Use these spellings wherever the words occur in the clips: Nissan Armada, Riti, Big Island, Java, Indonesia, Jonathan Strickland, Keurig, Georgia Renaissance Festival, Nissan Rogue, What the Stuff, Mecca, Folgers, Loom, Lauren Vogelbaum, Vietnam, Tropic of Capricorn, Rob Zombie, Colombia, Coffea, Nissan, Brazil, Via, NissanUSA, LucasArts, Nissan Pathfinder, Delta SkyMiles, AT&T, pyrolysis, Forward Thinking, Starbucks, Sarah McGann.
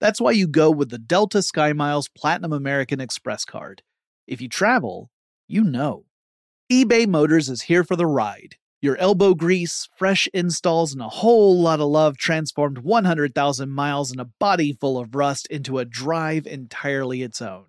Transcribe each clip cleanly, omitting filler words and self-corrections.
That's why you go with the Delta SkyMiles Platinum American Express card. If you travel, you know. eBay Motors is here for the ride. Your elbow grease, fresh installs, and a whole lot of love transformed 100,000 miles and a body full of rust into a drive entirely its own.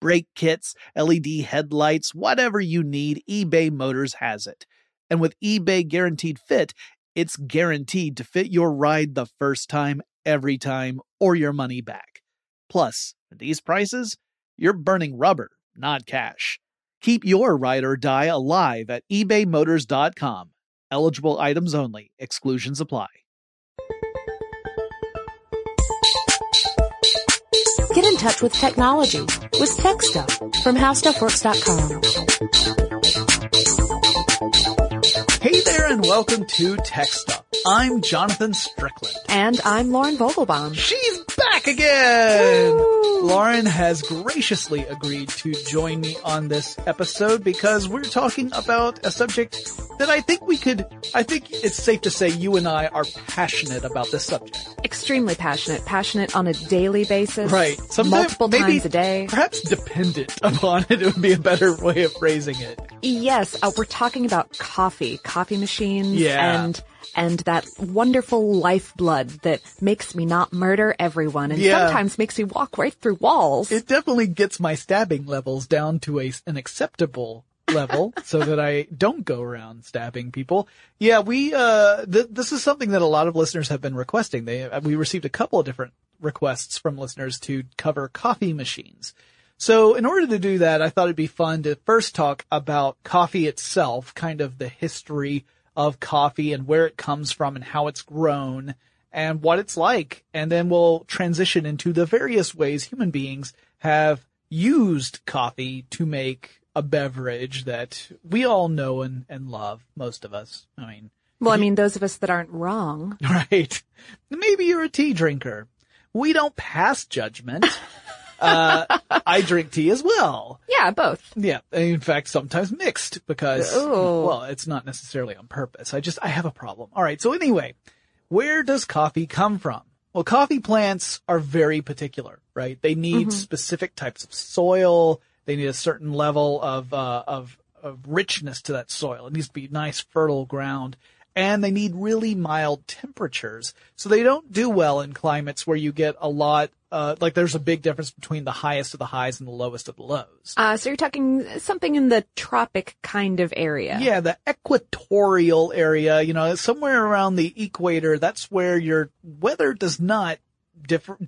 Brake kits, LED headlights, whatever you need, eBay Motors has it. And with eBay Guaranteed Fit, it's guaranteed to fit your ride the first time, every time, or your money back. Plus, at these prices, you're burning rubber, not cash. Keep your ride or die alive at ebaymotors.com. Eligible items only. Exclusions apply. Get in touch with technology with Tech Stuff from HowStuffWorks.com. Hey there and welcome to Tech Stuff. I'm Jonathan Strickland. And I'm Lauren Vogelbaum. She's back again! Woo! Lauren has graciously agreed to join me on this episode because we're talking about a subject that I think it's safe to say you and I are passionate about this subject. Extremely passionate. Passionate on a daily basis. Right. Multiple times a day. Perhaps dependent upon it would be a better way of phrasing it. Yes. We're talking about coffee machines, yeah. and that wonderful lifeblood that makes me not murder everyone and sometimes makes me walk right through walls. It definitely gets my stabbing levels down to an acceptable level so that I don't go around stabbing people. Yeah, this is something that a lot of listeners have been requesting. We received a couple of different requests from listeners to cover coffee machines. So in order to do that, I thought it'd be fun to first talk about coffee itself, kind of the history of coffee and where it comes from and how it's grown and what it's like. And then we'll transition into the various ways human beings have used coffee to make a beverage that we all know and love, most of us. Those of us that aren't wrong. Right. Maybe you're a tea drinker. We don't pass judgment. I drink tea as well. Yeah, both. Yeah. In fact, sometimes mixed because, it's not necessarily on purpose. I have a problem. All right. So anyway, where does coffee come from? Well, coffee plants are very particular, right? They need specific types of soil. They need a certain level of richness to that soil. It needs to be nice, fertile ground. And they need really mild temperatures. So they don't do well in climates where you get a lot there's a big difference between the highest of the highs and the lowest of the lows. So you're talking something in the tropic kind of area. Yeah, the equatorial area, somewhere around the equator, that's where your weather does not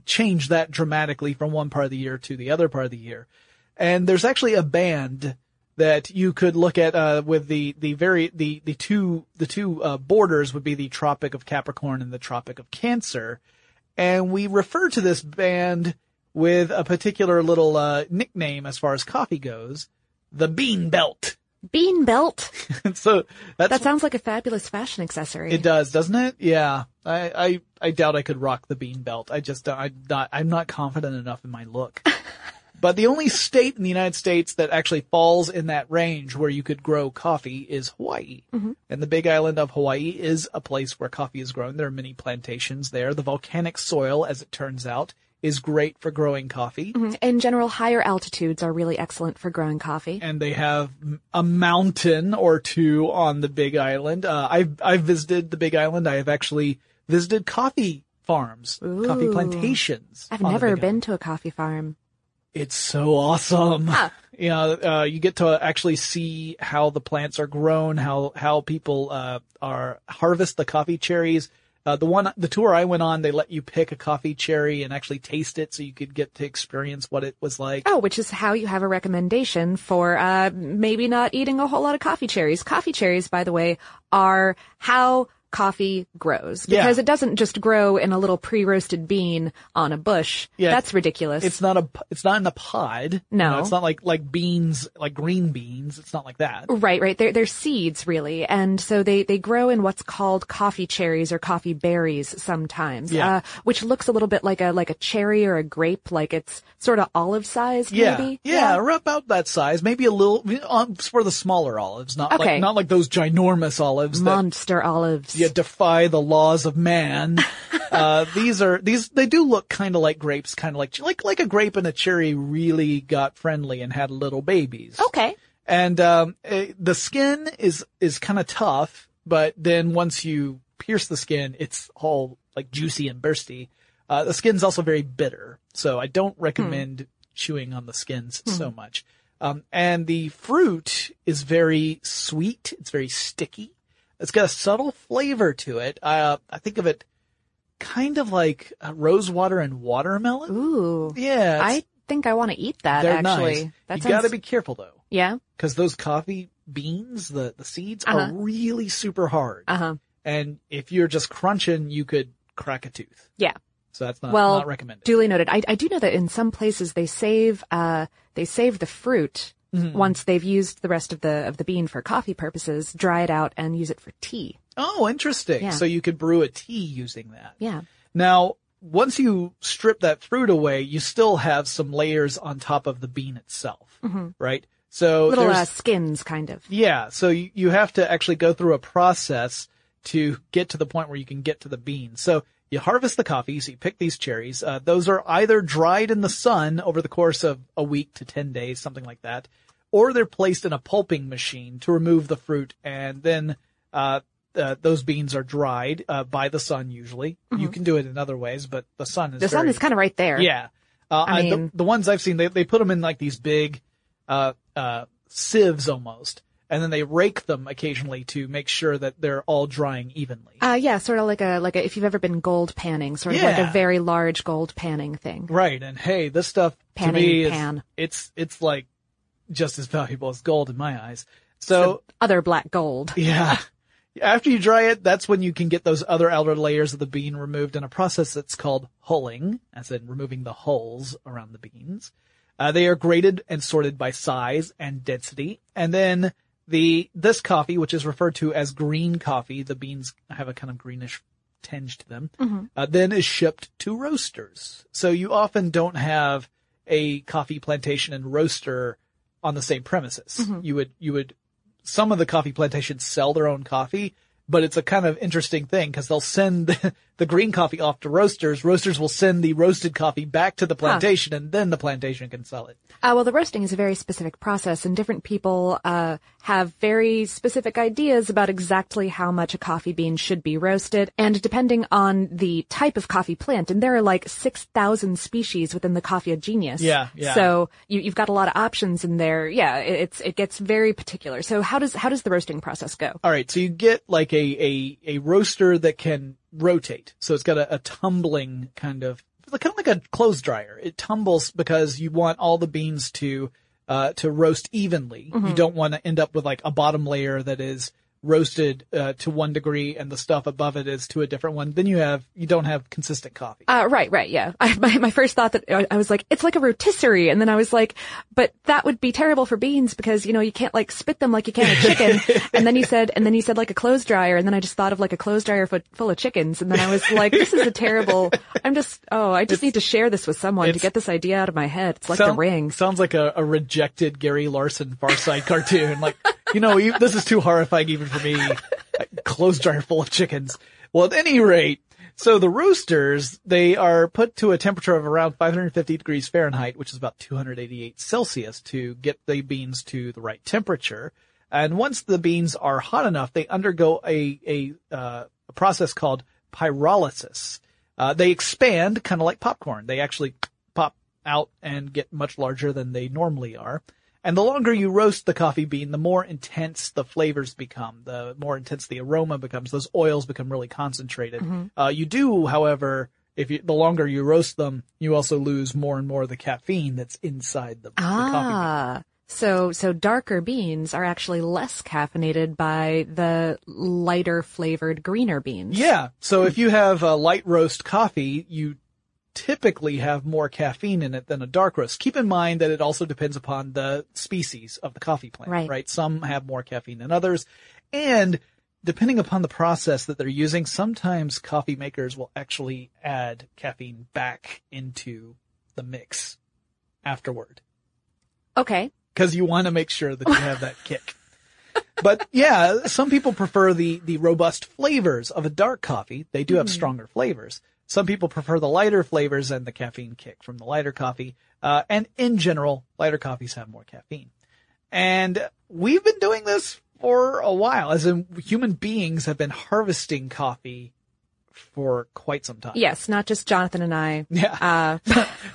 change that dramatically from one part of the year to the other part of the year. And there's actually a band that you could look at with the two borders would be the Tropic of Capricorn and the Tropic of Cancer. And we refer to this band with a particular little nickname as far as coffee goes, the Bean Belt. Bean Belt? So that sounds like a fabulous fashion accessory. It does, doesn't it? Yeah. I doubt I could rock the Bean Belt. I'm not confident enough in my look. But the only state in the United States that actually falls in that range where you could grow coffee is Hawaii. Mm-hmm. And the Big Island of Hawaii is a place where coffee is grown. There are many plantations there. The volcanic soil, as it turns out, is great for growing coffee. Mm-hmm. In general, higher altitudes are really excellent for growing coffee. And they have a mountain or two on the Big Island. I've visited the Big Island. I have actually visited coffee farms, coffee plantations. I've never been to a coffee farm. It's so awesome. Huh. You know, you get to actually see how the plants are grown, how people harvest the coffee cherries. The tour I went on, they let you pick a coffee cherry and actually taste it, so you could get to experience what it was like. Oh, which is how you have a recommendation for maybe not eating a whole lot of coffee cherries. Coffee cherries, by the way, are how coffee grows, because it doesn't just grow in a little pre-roasted bean on a bush. Yeah, that's ridiculous. It's not in a pod. No, you know, it's not like beans, like green beans. It's not like that. Right. They're seeds, really, and so they grow in what's called coffee cherries or coffee berries sometimes, which looks a little bit like a cherry or a grape, like it's sort of olive sized. Yeah, or about that size, maybe a little for the smaller olives, not like those ginormous olives, monster olives. Yeah, defy the laws of man. They do look kind of like grapes, kind of like a grape and a cherry really got friendly and had little babies. Okay. And the skin is kind of tough, but then once you pierce the skin, it's all like juicy and bursty. The skin's also very bitter, so I don't recommend chewing on the skins so much. And the fruit is very sweet. It's very sticky. It's got a subtle flavor to it. I think of it kind of like rose water and watermelon. Ooh. Yeah. I think I want to eat that, actually. Nice. You gotta be careful, though. Yeah? Because those coffee beans, the seeds, are really super hard. Uh-huh. And if you're just crunching, you could crack a tooth. Yeah. So that's not recommended. Duly noted. I do know that in some places they save the fruit. Mm-hmm. Once they've used the rest of the bean for coffee purposes, dry it out and use it for tea. Oh, interesting. Yeah. So you could brew a tea using that. Yeah. Now, once you strip that fruit away, you still have some layers on top of the bean itself, right? So little skins, kind of. Yeah. So you have to actually go through a process to get to the point where you can get to the bean. So you harvest the coffee, so you pick these cherries. Those are either dried in the sun over the course of a week to 10 days, something like that. Or they're placed in a pulping machine to remove the fruit, and then those beans are dried by the sun usually. Mm-hmm. You can do it in other ways, but the sun is sun is kind of right there. Yeah. The ones I've seen, they put them in like these big sieves almost, and then they rake them occasionally to make sure that they're all drying evenly. Yeah, sort of like a if you've ever been gold panning, sort of like a very large gold panning thing. Right, and hey, this stuff panning, to me it's like just as valuable as gold in my eyes. So other black gold. Yeah. After you dry it, that's when you can get those other outer layers of the bean removed in a process that's called hulling, as in removing the hulls around the beans. They are graded and sorted by size and density. And then this coffee, which is referred to as green coffee, the beans have a kind of greenish tinge to them, then is shipped to roasters. So you often don't have a coffee plantation and roaster on the same premises. You would some of the coffee plantations sell their own coffee, but it's a kind of interesting thing because they'll send the green coffee off to roasters. Roasters will send the roasted coffee back to the plantation, and then the plantation can sell it. Well, the roasting is a very specific process, and different people have very specific ideas about exactly how much a coffee bean should be roasted. And depending on the type of coffee plant, and there are like 6,000 species within the Coffea genus. Yeah. So you've got a lot of options in there. Yeah, it gets very particular. So how does the roasting process go? All right, so you get like a roaster that can rotate. So it's got a tumbling kind of like a clothes dryer. It tumbles because you want all the beans to to roast evenly. Mm-hmm. You don't want to end up with like a bottom layer that is roasted to 1 degree and the stuff above it is to a different one. Then you don't have consistent coffee. Right. Yeah. My first thought that I was like, it's like a rotisserie. And then I was like, but that would be terrible for beans because, you know, you can't like spit them like you can a chicken. and then you said like a clothes dryer. And then I just thought of like a clothes dryer full of chickens. And then I was like, this is a terrible, I just need to share this with someone to get this idea out of my head. It's like The Ring. Sounds like a rejected Gary Larson Far Side cartoon. Like, you know, this is too horrifying even for me. Clothes dryer full of chickens. Well, at any rate, so the roasters, they are put to a temperature of around 550 degrees Fahrenheit, which is about 288 Celsius, to get the beans to the right temperature. And once the beans are hot enough, they undergo a process called pyrolysis. They expand kind of like popcorn. They actually pop out and get much larger than they normally are. And the longer you roast the coffee bean, the more intense the flavors become, the more intense the aroma becomes. Those oils become really concentrated. Mm-hmm. You do, however, the longer you roast them, you also lose more and more of the caffeine that's inside the coffee bean. So darker beans are actually less caffeinated by the lighter flavored greener beans. Yeah. So if you have a light roast coffee, you typically have more caffeine in it than a dark roast. Keep in mind that it also depends upon the species of the coffee plant, right? Some have more caffeine than others. And depending upon the process that they're using, sometimes coffee makers will actually add caffeine back into the mix afterward. Okay. Because you want to make sure that you have that kick. But yeah, some people prefer the robust flavors of a dark coffee. They do have stronger flavors. Some people prefer the lighter flavors and the caffeine kick from the lighter coffee. And in general, lighter coffees have more caffeine. And we've been doing this for a while, as in human beings have been harvesting coffee for quite some time. Yes, not just Jonathan and I. Yeah.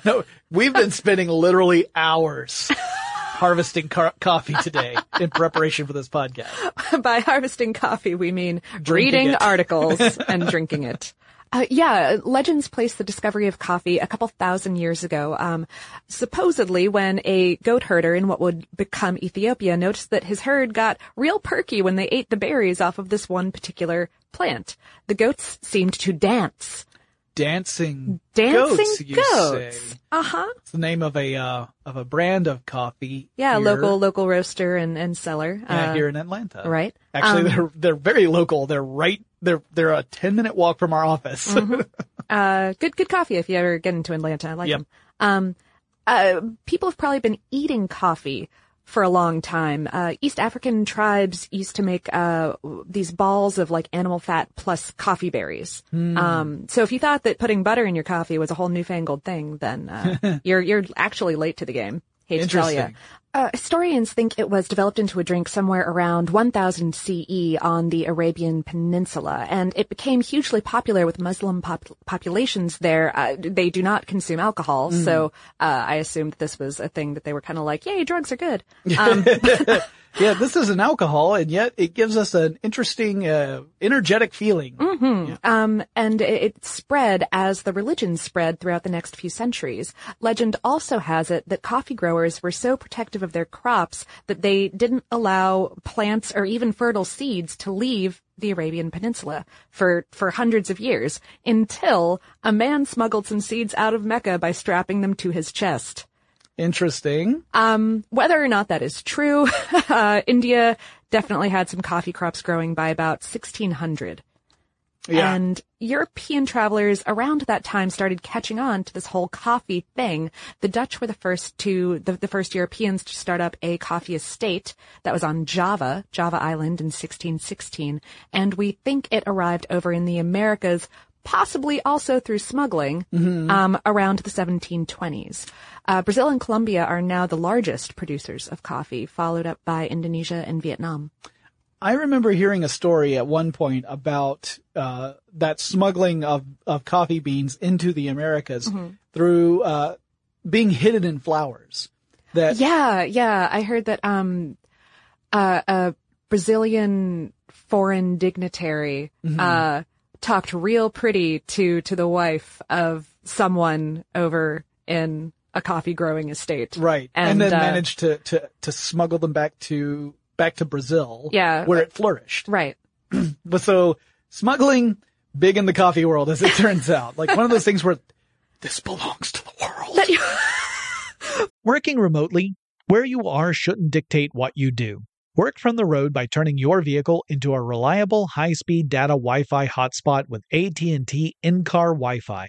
No, we've been spending literally hours harvesting coffee today in preparation for this podcast. By harvesting coffee, we mean reading articles and drinking it. Legends place the discovery of coffee a couple thousand years ago, supposedly when a goat herder in what would become Ethiopia noticed that his herd got real perky when they ate the berries off of this one particular plant. The goats seemed to dance. Dancing goats, you say. Uh-huh. It's the name of a brand of coffee. Yeah, here. Local roaster and seller. Yeah, here in Atlanta. Right. Actually, they're very local. They're a 10-minute walk from our office. Mm-hmm. Good coffee if you ever get into Atlanta. I like them. People have probably been eating coffee for a long time. East African tribes used to make these balls of like animal fat plus coffee berries. So if you thought that putting butter in your coffee was a whole newfangled thing, then you're actually late to the game. Hate to tell you. Historians think it was developed into a drink somewhere around 1000 CE on the Arabian Peninsula, and it became hugely popular with Muslim populations there. They do not consume alcohol, so I assumed this was a thing that they were kind of like, yay, drugs are good. Yeah, this is an alcohol, and yet it gives us an interesting, energetic feeling. Mm-hmm. Yeah. And it spread as the religion spread throughout the next few centuries. Legend also has it that coffee growers were so protective of their crops that they didn't allow plants or even fertile seeds to leave the Arabian Peninsula for hundreds of years, until a man smuggled some seeds out of Mecca by strapping them to his chest. Interesting. Whether or not that is true, India definitely had some coffee crops growing by about 1600. Yeah. And European travelers around that time started catching on to this whole coffee thing. The Dutch were the first Europeans to start up a coffee estate that was on Java Island in 1616. And we think it arrived over in the Americas, possibly also through smuggling, around the 1720s. Brazil and Colombia are now the largest producers of coffee, followed up by Indonesia and Vietnam. I remember hearing a story at one point about that smuggling of coffee beans into the Americas through being hidden in flowers. I heard that a Brazilian foreign dignitary talked real pretty to the wife of someone over in a coffee growing estate. Right. And then managed to smuggle them back to Brazil. Yeah. Where it flourished. Right. But so smuggling, big in the coffee world, as it turns out. Like one of those things where this belongs to the world. Working remotely, where you are shouldn't dictate what you do. Work from the road by turning your vehicle into a reliable high-speed data Wi-Fi hotspot with AT&T in-car Wi-Fi.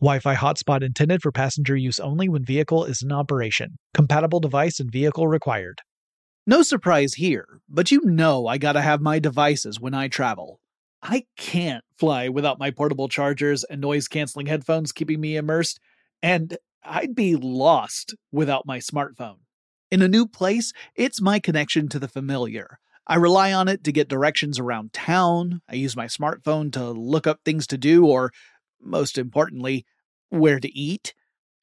Wi-Fi hotspot intended for passenger use only when vehicle is in operation. Compatible device and vehicle required. No surprise here, but you know I gotta have my devices when I travel. I can't fly without my portable chargers and noise-canceling headphones keeping me immersed, and I'd be lost without my smartphone. In a new place, it's my connection to the familiar. I rely on it to get directions around town, I use my smartphone to look up things to do, or, most importantly, where to eat.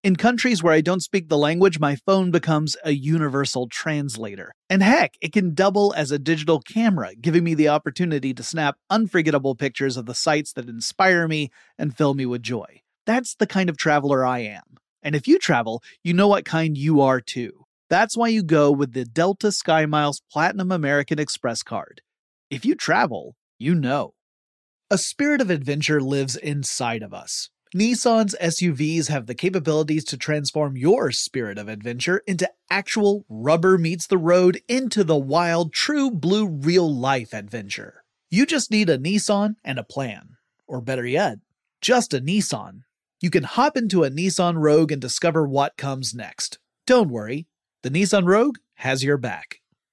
In countries where I don't speak the language, my phone becomes a universal translator. And heck, it can double as a digital camera, giving me the opportunity to snap unforgettable pictures of the sights that inspire me and fill me with joy. That's the kind of traveler I am. And if you travel, you know what kind you are too. That's why you go with the Delta SkyMiles Platinum American Express card. If you travel, you know. A spirit of adventure lives inside of us. Nissan's SUVs have the capabilities to transform your spirit of adventure into actual rubber-meets-the-road into the wild, true blue real-life adventure. You just need a Nissan and a plan. Or better yet, just a Nissan. You can hop into a Nissan Rogue and discover what comes next. Don't worry, the Nissan Rogue has your back.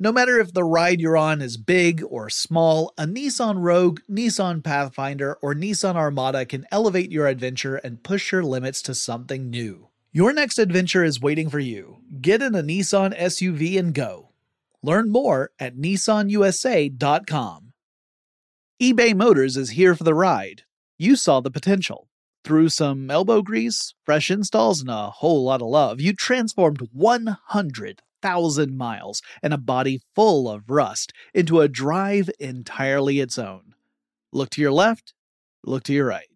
No matter if the ride you're on is big or small, a Nissan Rogue, Nissan Pathfinder, or Nissan Armada can elevate your adventure and push your limits to something new. Your next adventure is waiting for you. Get in a Nissan SUV and go. Learn more at NissanUSA.com. eBay Motors is here for the ride. You saw the potential. Through some elbow grease, fresh installs, and a whole lot of love, you transformed 100,000 miles and a body full of rust into a drive entirely its own. Look to your left, look to your right.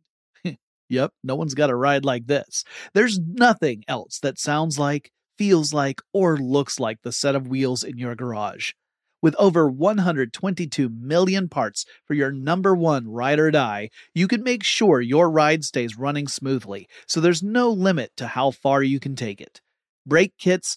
Yep, no one's got a ride like this. There's nothing else that sounds like, feels like, or looks like the set of wheels in your garage. With over 122 million parts for your number one ride or die, you can make sure your ride stays running smoothly, so there's no limit to how far you can take it. Brake kits,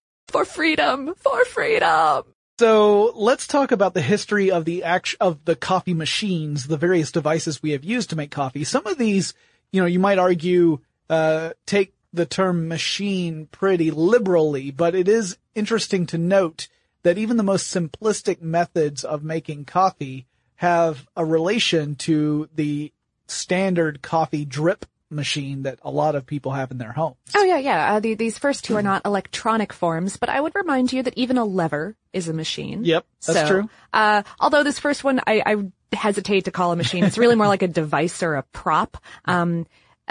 For freedom! For freedom! So let's talk about the history of the coffee machines, the various devices we have used to make coffee. Some of these, you might argue, take the term machine pretty liberally, but it is interesting to note that even the most simplistic methods of making coffee have a relation to the standard coffee drip machine that a lot of people have in their homes. Oh, yeah. These first two are not electronic forms, but I would remind you that even a lever is a machine. Yep, that's true. Although this first one, I hesitate to call a machine. It's really more like a device or a prop.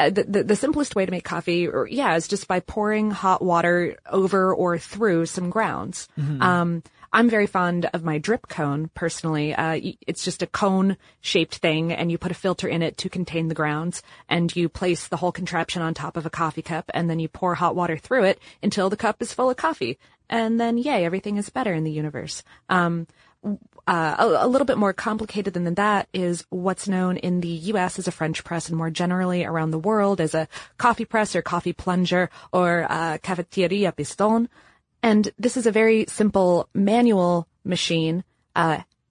the simplest way to make coffee, is just by pouring hot water over or through some grounds. Mm-hmm. I'm very fond of my drip cone personally. It's just a cone shaped thing, and you put a filter in it to contain the grounds, and you place the whole contraption on top of a coffee cup, and then you pour hot water through it until the cup is full of coffee. And then, yay, everything is better in the universe. A little bit more complicated than that is what's known in the U.S. as a French press, and more generally around the world as a coffee press or coffee plunger or cafetière piston. And this is a very simple manual machine,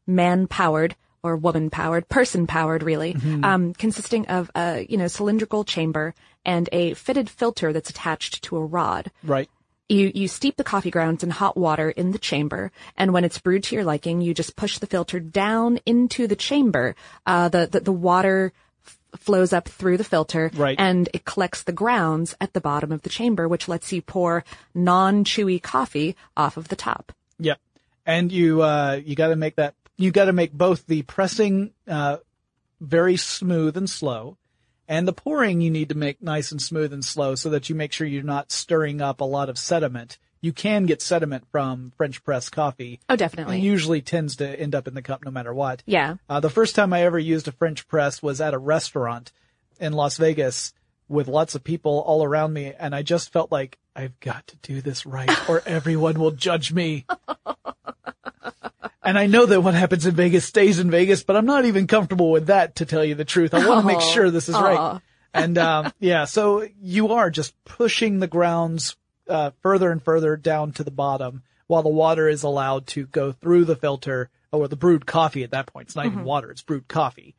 man-powered or woman-powered, person-powered, really, mm-hmm. Consisting of a cylindrical chamber and a fitted filter that's attached to a rod. Right. You steep the coffee grounds in hot water in the chamber, and when it's brewed to your liking, you just push the filter down into the chamber. The water flows up through the filter, right, and it collects the grounds at the bottom of the chamber, which lets you pour non-chewy coffee off of the top. Yep. And you got to make both the pressing very smooth and slow, and the pouring you need to make nice and smooth and slow, so that you make sure you're not stirring up a lot of sediment. You can get sediment from French press coffee. Oh, definitely. It usually tends to end up in the cup no matter what. Yeah. The first time I ever used a French press was at a restaurant in Las Vegas with lots of people all around me. And I just felt like, I've got to do this right or everyone will judge me. And I know that what happens in Vegas stays in Vegas, but I'm not even comfortable with that, to tell you the truth. I want to make sure this is right. And so you are just pushing the grounds further and further down to the bottom, while the water is allowed to go through the filter, or the brewed coffee at that point. It's not mm-hmm. even water, it's brewed coffee,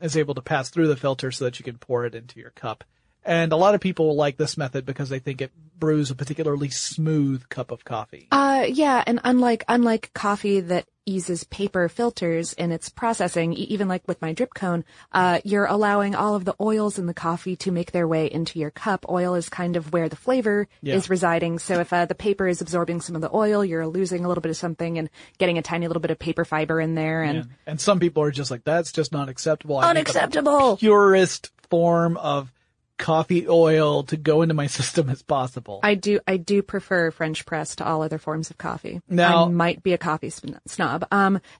is able to pass through the filter so that you can pour it into your cup. And a lot of people like this method because they think it brews a particularly smooth cup of coffee. And unlike coffee that uses paper filters in its processing, even like with my drip cone, you're allowing all of the oils in the coffee to make their way into your cup. Oil is kind of where the flavor is residing. So if the paper is absorbing some of the oil, you're losing a little bit of something and getting a tiny little bit of paper fiber in there. And some people are just like, that's just not acceptable. Unacceptable. Purest form of coffee oil to go into my system as possible. I do prefer French press to all other forms of coffee. Now, I might be a coffee snob.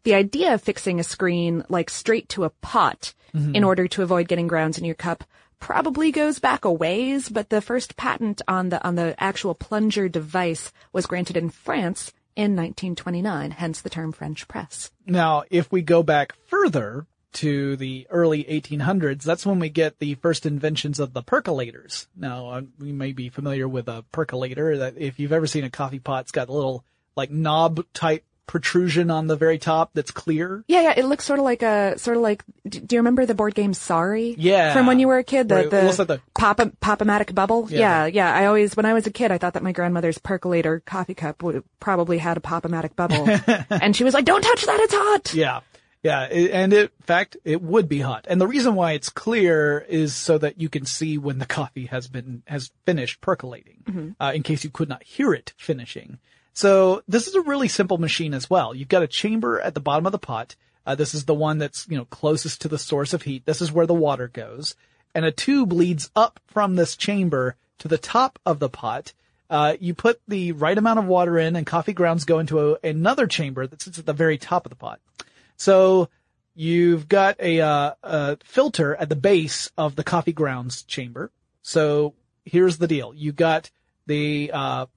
The idea of fixing a screen like straight to a pot mm-hmm. in order to avoid getting grounds in your cup probably goes back a ways, but the first patent on the actual plunger device was granted in France in 1929, hence the term French press. Now, if we go back further to the early 1800s, that's when we get the first inventions of the percolators. Now, we may be familiar with a percolator. That if you've ever seen a coffee pot, it's got a little like knob type protrusion on the very top that's clear. Yeah, it looks sort of like. Do you remember the board game Sorry? Yeah, from when you were a kid. The pop-o-matic bubble. Yeah. I always, when I was a kid, I thought that my grandmother's percolator coffee cup probably had a pop-o-matic bubble, and she was like, "Don't touch that; it's hot." Yeah. Yeah, and in fact, it would be hot. And the reason why it's clear is so that you can see when the coffee has finished percolating, mm-hmm. In case you could not hear it finishing. So this is a really simple machine as well. You've got a chamber at the bottom of the pot. This is the one that's, closest to the source of heat. This is where the water goes. And a tube leads up from this chamber to the top of the pot. You put the right amount of water in, and coffee grounds go into another chamber that sits at the very top of the pot. So you've got a filter at the base of the coffee grounds chamber. So here's the deal. You got the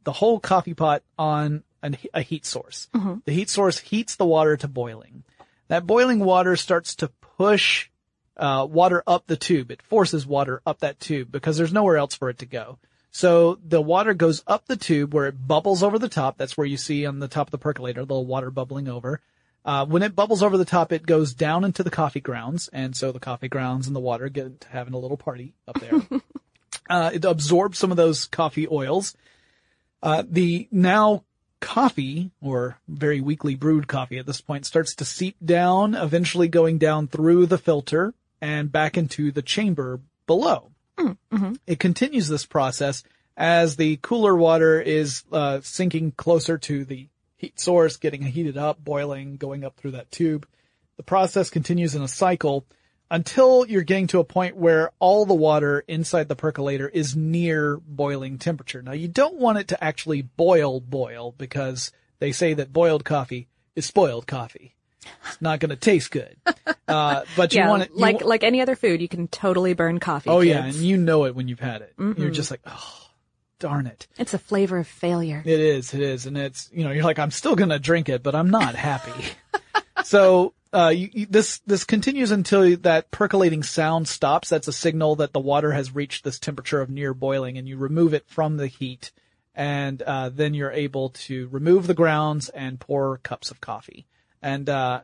whole coffee pot on a heat source. Mm-hmm. The heat source heats the water to boiling. That boiling water starts to push water up the tube. It forces water up that tube because there's nowhere else for it to go. So the water goes up the tube where it bubbles over the top. That's where you see on the top of the percolator, the little water bubbling over. When it bubbles over the top, it goes down into the coffee grounds. And so the coffee grounds and the water get to having a little party up there. It absorbs some of those coffee oils. The now coffee, or very weakly brewed coffee at this point, starts to seep down, eventually going down through the filter and back into the chamber below. Mm-hmm. It continues this process as the cooler water is sinking closer to the heat source, getting heated up, boiling, going up through that tube. The process continues in a cycle until you're getting to a point where all the water inside the percolator is near boiling temperature. Now, you don't want it to actually boil, because they say that boiled coffee is spoiled coffee. It's not going to taste good. But you want it. Like any other food, you can totally burn coffee. Oh, kids. Yeah. And you know it when you've had it. Mm-hmm. You're just like, oh, darn it. It's a flavor of failure. It is. And it's, you're like, I'm still going to drink it, but I'm not happy. So, this continues until that percolating sound stops. That's a signal that the water has reached this temperature of near boiling, and you remove it from the heat. And, then you're able to remove the grounds and pour cups of coffee. And a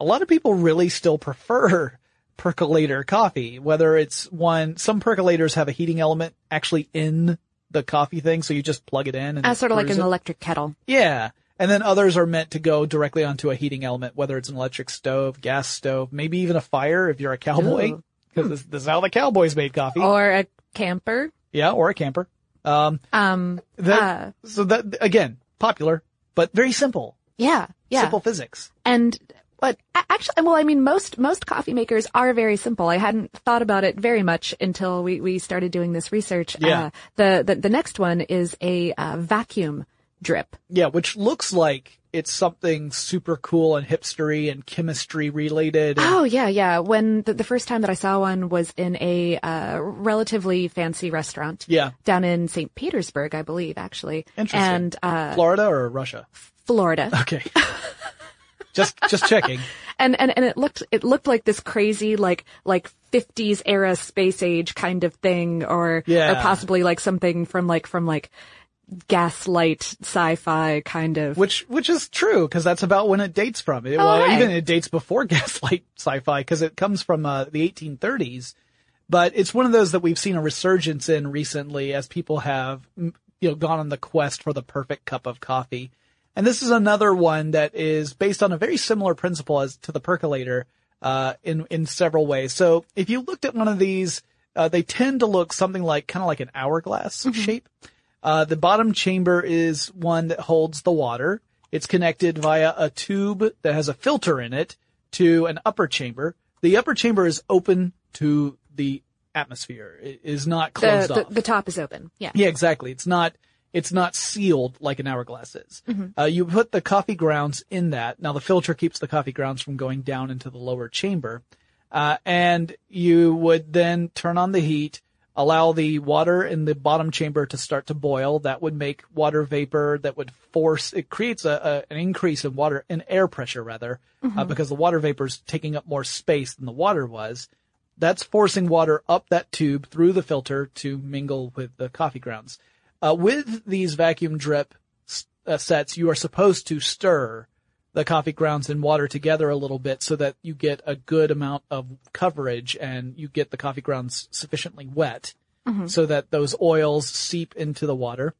lot of people really still prefer percolator coffee, whether it's some percolators have a heating element actually in the coffee thing. So you just plug it in. And sort of like an electric kettle. Yeah. And then others are meant to go directly onto a heating element, whether it's an electric stove, gas stove, maybe even a fire if you're a cowboy. Because this is how the cowboys made coffee. Or a camper. Yeah. Or a camper. So that, again, popular, but very simple. Yeah. Yeah. Simple physics. And but actually, most coffee makers are very simple. I hadn't thought about it very much until we started doing this research. Yeah. The next one is a vacuum drip. Yeah, which looks like it's something super cool and hipstery and chemistry related. Oh, yeah. When the first time that I saw one was in a relatively fancy restaurant. Yeah. Down in St. Petersburg, I believe, actually. Interesting. And Florida or Russia? Florida. Okay. Just checking. And it looked like this crazy, like 50s era space age kind of thing, or possibly like something from Gaslight sci-fi kind of. Which is true, because that's about when it dates from. Even it dates before Gaslight sci-fi, because it comes from the 1830s. But it's one of those that we've seen a resurgence in recently as people have, gone on the quest for the perfect cup of coffee. And this is another one that is based on a very similar principle as to the percolator, in several ways. So if you looked at one of these, they tend to look something like, kind of like an hourglass shape. The bottom chamber is one that holds the water. It's connected via a tube that has a filter in it to an upper chamber. The upper chamber is open to the atmosphere. It is not closed off. The top is open. Yeah. Yeah, exactly. It's not sealed like an hourglass is. Mm-hmm. You put the coffee grounds in that. Now, the filter keeps the coffee grounds from going down into the lower chamber. And you would then turn on the heat, allow the water in the bottom chamber to start to boil. That would make water vapor that would creates an increase in air pressure, rather, because the water vapor is taking up more space than the water was. That's forcing water up that tube through the filter to mingle with the coffee grounds. With these vacuum drip sets, you are supposed to stir the coffee grounds and water together a little bit so that you get a good amount of coverage and you get the coffee grounds sufficiently wet so that those oils seep into the water.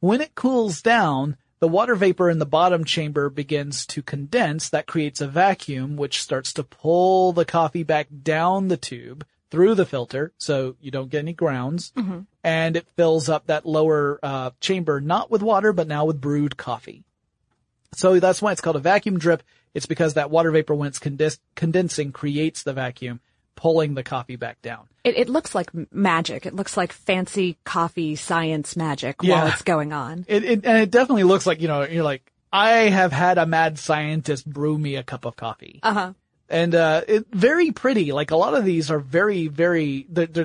When it cools down, the water vapor in the bottom chamber begins to condense. That creates a vacuum, which starts to pull the coffee back down the tube through the filter, so you don't get any grounds, and it fills up that lower chamber, not with water, but now with brewed coffee. So that's why it's called a vacuum drip. It's because that water vapor, when it's condensing, creates the vacuum, pulling the coffee back down. It looks like magic. It looks like fancy coffee science magic while it's going on. It definitely looks like, you're like, I have had a mad scientist brew me a cup of coffee. Uh-huh. And, very pretty. Like, a lot of these are very, very, the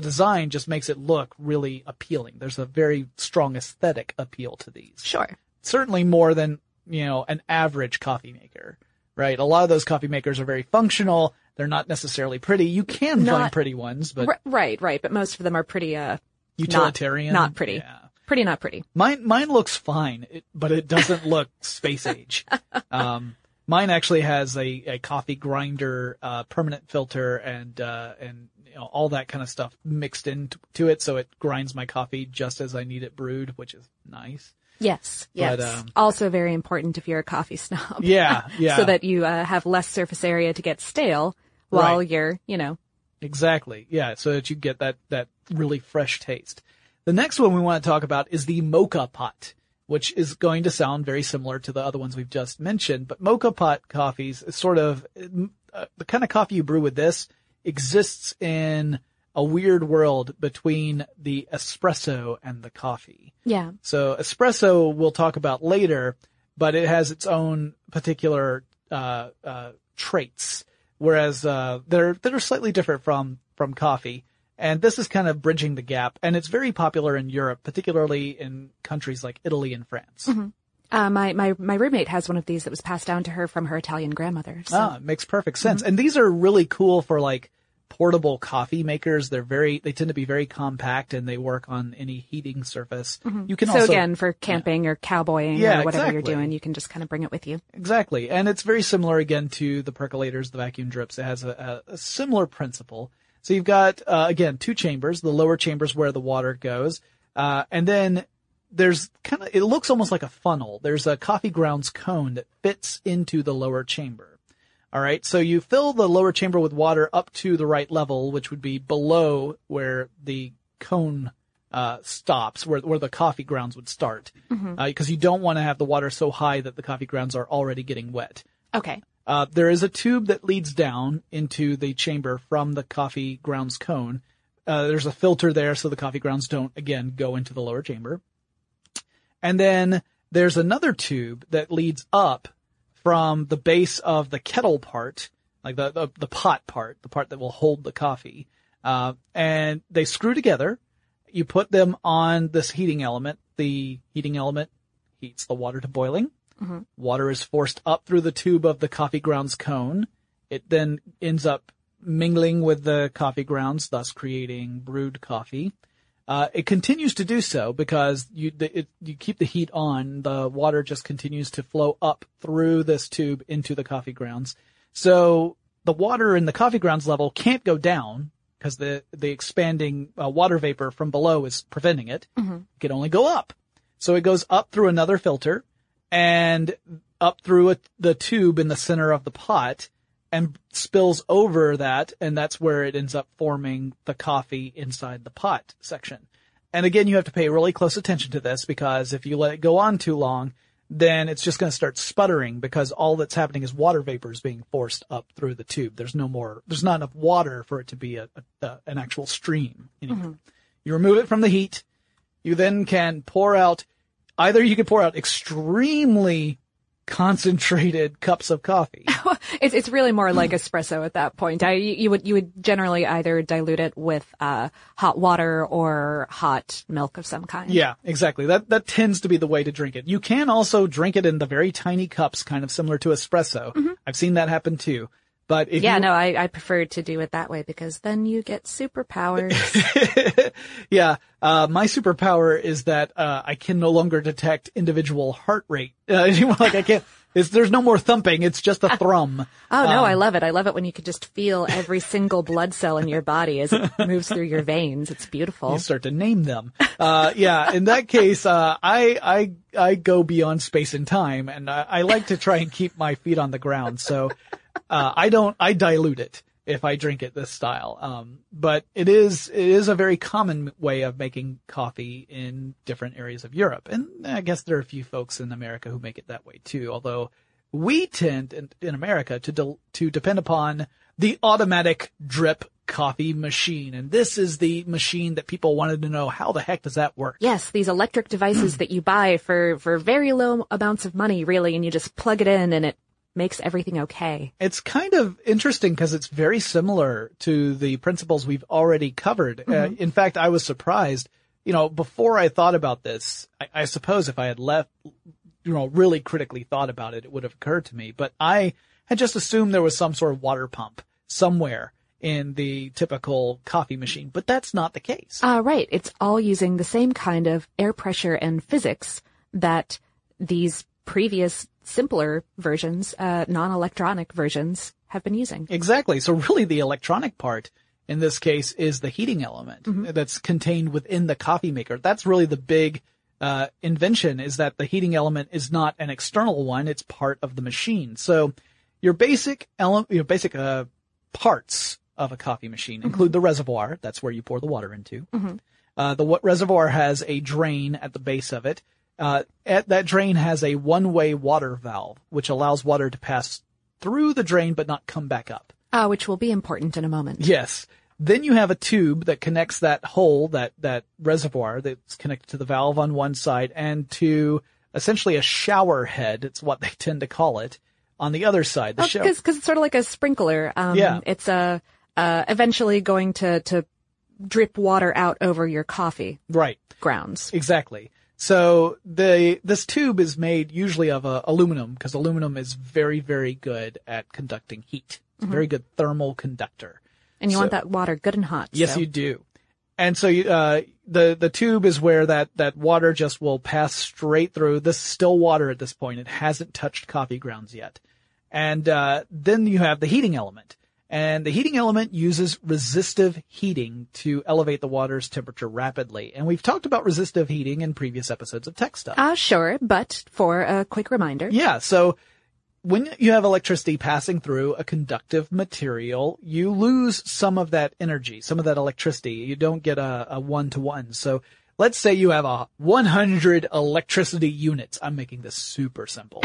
design just makes it look really appealing. There's a very strong aesthetic appeal to these. Sure. Certainly more than, an average coffee maker, right? A lot of those coffee makers are very functional. They're not necessarily pretty. You can find pretty ones, but. Right. But most of them are pretty, utilitarian. Not pretty. Yeah. Pretty, not pretty. Mine looks fine, but it doesn't look space age. Mine actually has a coffee grinder, permanent filter and all that kind of stuff mixed into it. So it grinds my coffee just as I need it brewed, which is nice. Yes. But, also very important if you're a coffee snob. Yeah. So that you have less surface area to get stale while you're, Exactly. Yeah. So that you get that really fresh taste. The next one we want to talk about is the mocha pot, which is going to sound very similar to the other ones we've just mentioned. But mocha pot coffees is sort of the kind of coffee you brew with this exists in a weird world between the espresso and the coffee. Yeah. So espresso we'll talk about later, but it has its own particular traits, whereas they're slightly different from coffee. And this is kind of bridging the gap. And it's very popular in Europe, particularly in countries like Italy and France. Mm-hmm. My roommate has one of these that was passed down to her from her Italian grandmother. So. Ah, makes perfect sense. Mm-hmm. And these are really cool for like portable coffee makers. They tend to be very compact and they work on any heating surface. Mm-hmm. You can also, again, for camping or cowboying or whatever you're doing, you can just kind of bring it with you. Exactly. And it's very similar again to the percolators, the vacuum drips. It has a similar principle. So you've got, again, two chambers, the lower chambers where the water goes, and then there's kind of, it looks almost like a funnel. There's a coffee grounds cone that fits into the lower chamber. All right. So you fill the lower chamber with water up to the right level, which would be below where the cone, stops, where the coffee grounds would start. Mm-hmm. Because you don't want to have the water so high that the coffee grounds are already getting wet. Okay. There is a tube that leads down into the chamber from the coffee grounds cone. There's a filter there so the coffee grounds don't, again, go into the lower chamber. And then there's another tube that leads up from the base of the kettle part, like the pot part, the part that will hold the coffee. And they screw together. You put them on this heating element. The heating element heats the water to boiling. Mm-hmm. Water is forced up through the tube of the coffee grounds cone. It then ends up mingling with the coffee grounds, thus creating brewed coffee. It continues to do so because you keep the heat on. The water just continues to flow up through this tube into the coffee grounds. So the water in the coffee grounds level can't go down because the expanding water vapor from below is preventing it. Mm-hmm. It can only go up. So it goes up through another filter and up through the tube in the center of the pot and spills over that, and that's where it ends up forming the coffee inside the pot section. And again, you have to pay really close attention to this because if you let it go on too long, then it's just going to start sputtering because all that's happening is water vapor is being forced up through the tube. There's not enough water for it to be an actual stream anymore. Mm-hmm. You remove it from the heat. You then can pour out. Either you could pour out extremely concentrated cups of coffee. It's really more like espresso at that point. You would generally either dilute it with hot water or hot milk of some kind. Yeah, exactly. That tends to be the way to drink it. You can also drink it in the very tiny cups, kind of similar to espresso. Mm-hmm. I've seen that happen too. But I prefer to do it that way because then you get superpowers. Yeah. My superpower is that I can no longer detect individual heart rate. There's no more thumping. It's just a thrum. Oh, no, I love it. I love it when you can just feel every single blood cell in your body as it moves through your veins. It's beautiful. You start to name them. In that case, I go beyond space and time, and I like to try and keep my feet on the ground. So I dilute it if I drink it this style. But it is a very common way of making coffee in different areas of Europe. And I guess there are a few folks in America who make it that way too. Although we tend in America to depend upon the automatic drip coffee machine. And this is the machine that people wanted to know, how the heck does that work? Yes, these electric devices that you buy for very low amounts of money, really, and you just plug it in and it makes everything okay. It's kind of interesting because it's very similar to the principles we've already covered. Mm-hmm. In fact, I was surprised, before I thought about this, I suppose if I had really critically thought about it, it would have occurred to me. But I had just assumed there was some sort of water pump somewhere in the typical coffee machine, but that's not the case. Right. It's all using the same kind of air pressure and physics that these previous simpler versions, non-electronic versions, have been using. Exactly. So really the electronic part in this case is the heating element mm-hmm. that's contained within the coffee maker. That's really the big invention, is that the heating element is not an external one. It's part of the machine. So your basic parts of a coffee machine mm-hmm. include the reservoir. That's where you pour the water into. Mm-hmm. The reservoir has a drain at the base of it. That drain has a one-way water valve, which allows water to pass through the drain but not come back up. Which will be important in a moment. Yes. Then you have a tube that connects that hole, that reservoir that's connected to the valve on one side and to essentially a shower head. It's what they tend to call it on the other side. Because it's sort of like a sprinkler. It's eventually going to drip water out over your coffee. Right. Grounds. Exactly. So this tube is made usually of aluminum because aluminum is very, very good at conducting heat. It's a very good thermal conductor. And you want that water good and hot. Yes, you do. And so the tube is where that water just will pass straight through. This is still water at this point. It hasn't touched coffee grounds yet. And then you have the heating element. And the heating element uses resistive heating to elevate the water's temperature rapidly. And we've talked about resistive heating in previous episodes of Tech Stuff. Sure, but for a quick reminder. Yeah, so when you have electricity passing through a conductive material, you lose some of that energy, some of that electricity. You don't get a one-to-one. So let's say you have 100 electricity units. I'm making this super simple.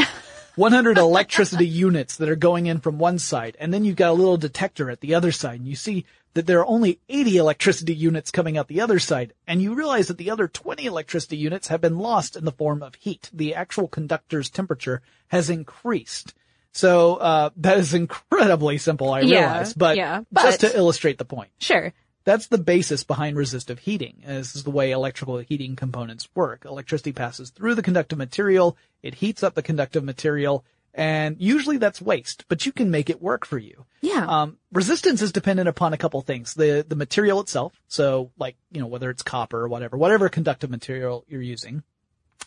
100 electricity units that are going in from one side, and then you've got a little detector at the other side, and you see that there are only 80 electricity units coming out the other side, and you realize that the other 20 electricity units have been lost in the form of heat. The actual conductor's temperature has increased. So that is incredibly simple, I realize, but just to illustrate the point. Sure. That's the basis behind resistive heating. This is the way electrical heating components work. Electricity passes through the conductive material. It heats up the conductive material. And usually that's waste, but you can make it work for you. Yeah. Resistance is dependent upon a couple things. The material itself. So like, whether it's copper or whatever conductive material you're using.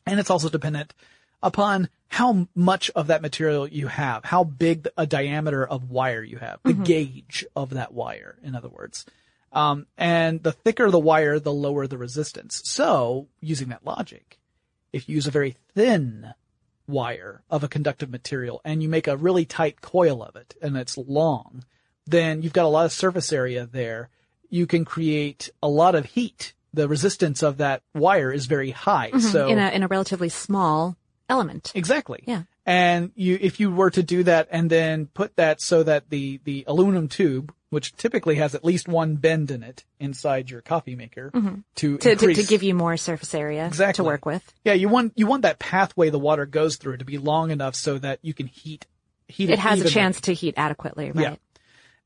And it's also dependent upon how much of that material you have, how big a diameter of wire you have, the gauge of that wire, in other words. And the thicker the wire, the lower the resistance. So, using that logic, if you use a very thin wire of a conductive material and you make a really tight coil of it and it's long, then you've got a lot of surface area there. You can create a lot of heat. The resistance of that wire is very high. So in a relatively small element. Exactly. Yeah. And if you were to do that and then put that so that the aluminum tube, which typically has at least one bend in it inside your coffee maker to give you more surface area to work with. Yeah, you want that pathway the water goes through to be long enough so that you can heat it. It has a chance to heat adequately, right?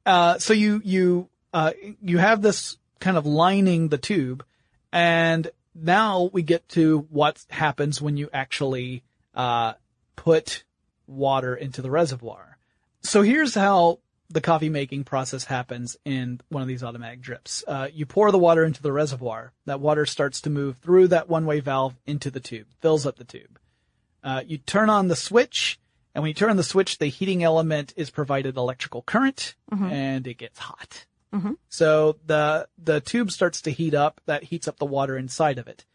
Yeah. So you have this kind of lining the tube, and now we get to what happens when you actually put water into the reservoir. So here's how the coffee making process happens in one of these automatic drips. You pour the water into the reservoir. That water starts to move through that one-way valve into the tube, fills up the tube. You turn on the switch, and when you turn on the switch, the heating element is provided electrical current, and it gets hot. So the tube starts to heat up. That heats up the water inside of it.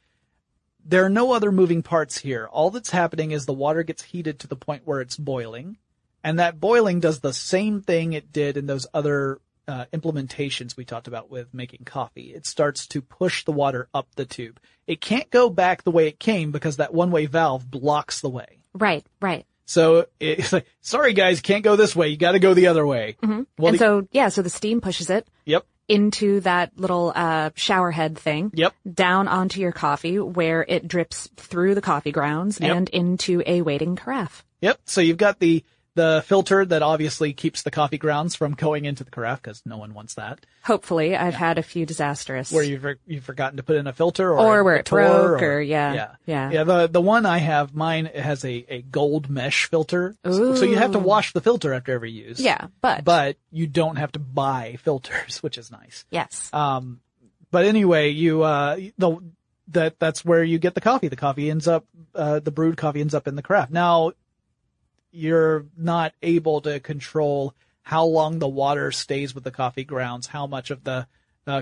There are no other moving parts here. All that's happening is the water gets heated to the point where it's boiling. And that boiling does the same thing it did in those other implementations we talked about with making coffee. It starts to push the water up the tube. It can't go back the way it came because that one-way valve blocks the way. Right. So it's like, sorry guys, can't go this way. You got to go the other way. Well, so the steam pushes it into that little shower head thing down onto your coffee where it drips through the coffee grounds and into a waiting carafe. So you've got the filter that obviously keeps the coffee grounds from going into the carafe because no one wants that. Hopefully. I've had a few disastrous. Where you've forgotten to put in a filter or where it broke Yeah. The one I have, mine has a gold mesh filter. Ooh. So you have to wash the filter after every use. Yeah. But you don't have to buy filters, which is nice. Yes. But anyway, that's where you get the coffee. The coffee ends up, the brewed coffee ends up in the carafe. Now, you're not able to control how long the water stays with the coffee grounds, how much of the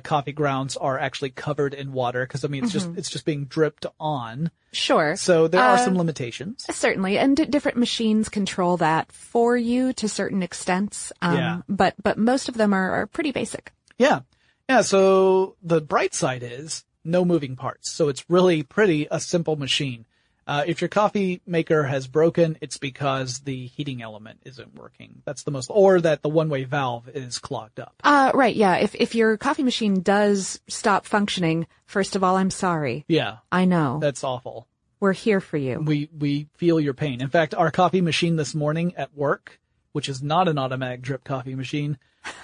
coffee grounds are actually covered in water. Cause I mean, it's just being dripped on. Sure. So there are some limitations. Certainly. And different machines control that for you to certain extents. But most of them are pretty basic. Yeah. So the bright side is no moving parts. So it's really a simple machine. If your coffee maker has broken, it's because the heating element isn't working. That's the most, or that the one-way valve is clogged up. Right. Yeah. If your coffee machine does stop functioning, first of all, I'm sorry. Yeah. I know. That's awful. We're here for you. We feel your pain. In fact, our coffee machine this morning at work, which is not an automatic drip coffee machine,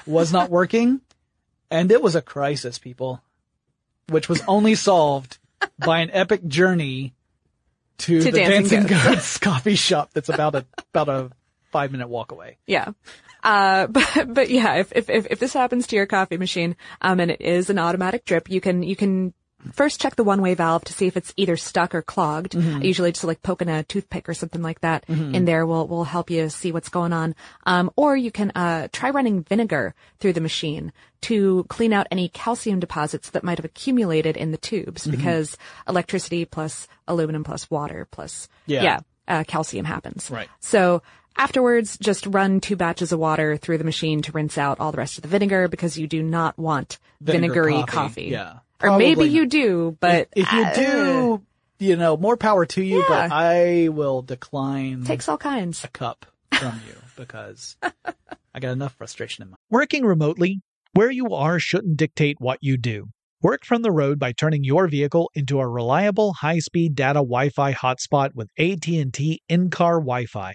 was not working. And it was a crisis, people, which was only solved by an epic journey to the Dancing Goats coffee shop that's about a 5-minute walk away. Yeah. But yeah, if this happens to your coffee machine, and it is an automatic drip, you can first check the one-way valve to see if it's either stuck or clogged. Mm-hmm. Usually just like poking a toothpick or something like that in there will help you see what's going on. Or you can try running vinegar through the machine to clean out any calcium deposits that might have accumulated in the tubes because electricity plus aluminum plus water plus calcium happens. Right. So afterwards, just run 2 batches of water through the machine to rinse out all the rest of the vinegar because you do not want vinegary coffee. Yeah. Or maybe you do, but if you do, you know, more power to you, but I will decline takes all kinds. A cup from you because I got enough frustration in my working remotely. Where you are shouldn't dictate what you do. Work from the road by turning your vehicle into a reliable high-speed data Wi-Fi hotspot with AT&T in-car Wi-Fi.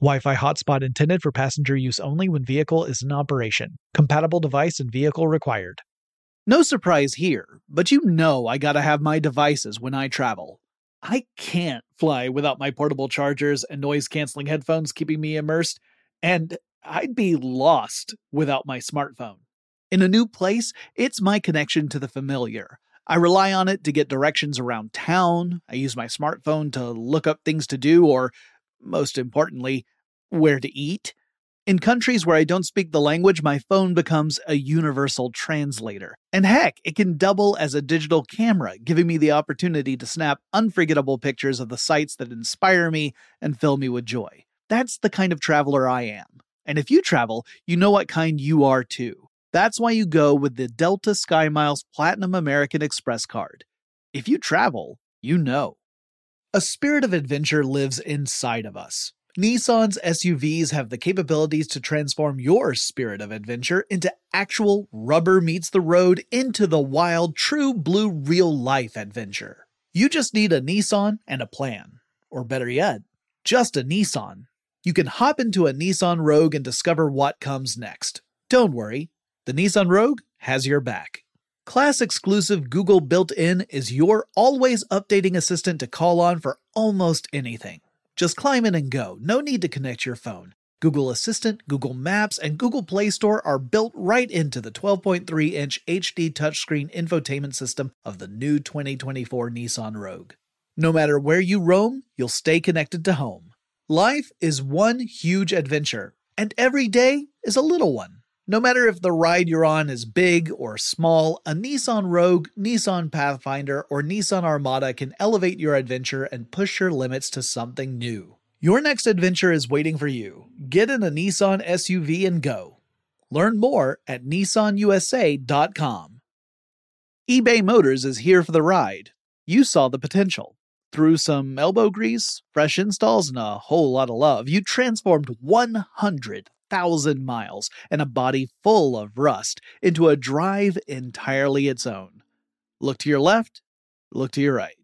Wi-Fi hotspot intended for passenger use only when vehicle is in operation. Compatible device and vehicle required. No surprise here, but you know I gotta have my devices when I travel. I can't fly without my portable chargers and noise-canceling headphones keeping me immersed, and I'd be lost without my smartphone. In a new place, it's my connection to the familiar. I rely on it to get directions around town. I use my smartphone to look up things to do or, most importantly, where to eat. In countries where I don't speak the language, my phone becomes a universal translator. And heck, it can double as a digital camera, giving me the opportunity to snap unforgettable pictures of the sights that inspire me and fill me with joy. That's the kind of traveler I am. And if you travel, you know what kind you are too. That's why you go with the Delta SkyMiles Platinum American Express card. If you travel, you know. A spirit of adventure lives inside of us. Nissan's SUVs have the capabilities to transform your spirit of adventure into actual rubber meets the road into the wild, true blue real life adventure. You just need a Nissan and a plan. Or better yet, just a Nissan. You can hop into a Nissan Rogue and discover what comes next. Don't worry, the Nissan Rogue has your back. Class-exclusive Google built-in is your always-updating assistant to call on for almost anything. Just climb in and go. No need to connect your phone. Google Assistant, Google Maps, and Google Play Store are built right into the 12.3-inch HD touchscreen infotainment system of the new 2024 Nissan Rogue. No matter where you roam, you'll stay connected to home. Life is one huge adventure, and every day is a little one. No matter if the ride you're on is big or small, a Nissan Rogue, Nissan Pathfinder, or Nissan Armada can elevate your adventure and push your limits to something new. Your next adventure is waiting for you. Get in a Nissan SUV and go. Learn more at NissanUSA.com. eBay Motors is here for the ride. You saw the potential. Through some elbow grease, fresh installs, and a whole lot of love, you transformed 100,000 miles and a body full of rust into a drive entirely its own. Look to your left, look to your right.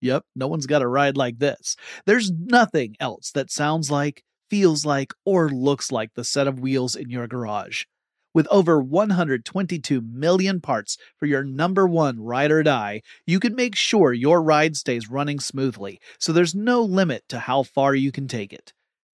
Yep, no one's got a ride like this. There's nothing else that sounds like, feels like, or looks like the set of wheels in your garage. With over 122 million parts for your number one ride or die, you can make sure your ride stays running smoothly, so there's no limit to how far you can take it.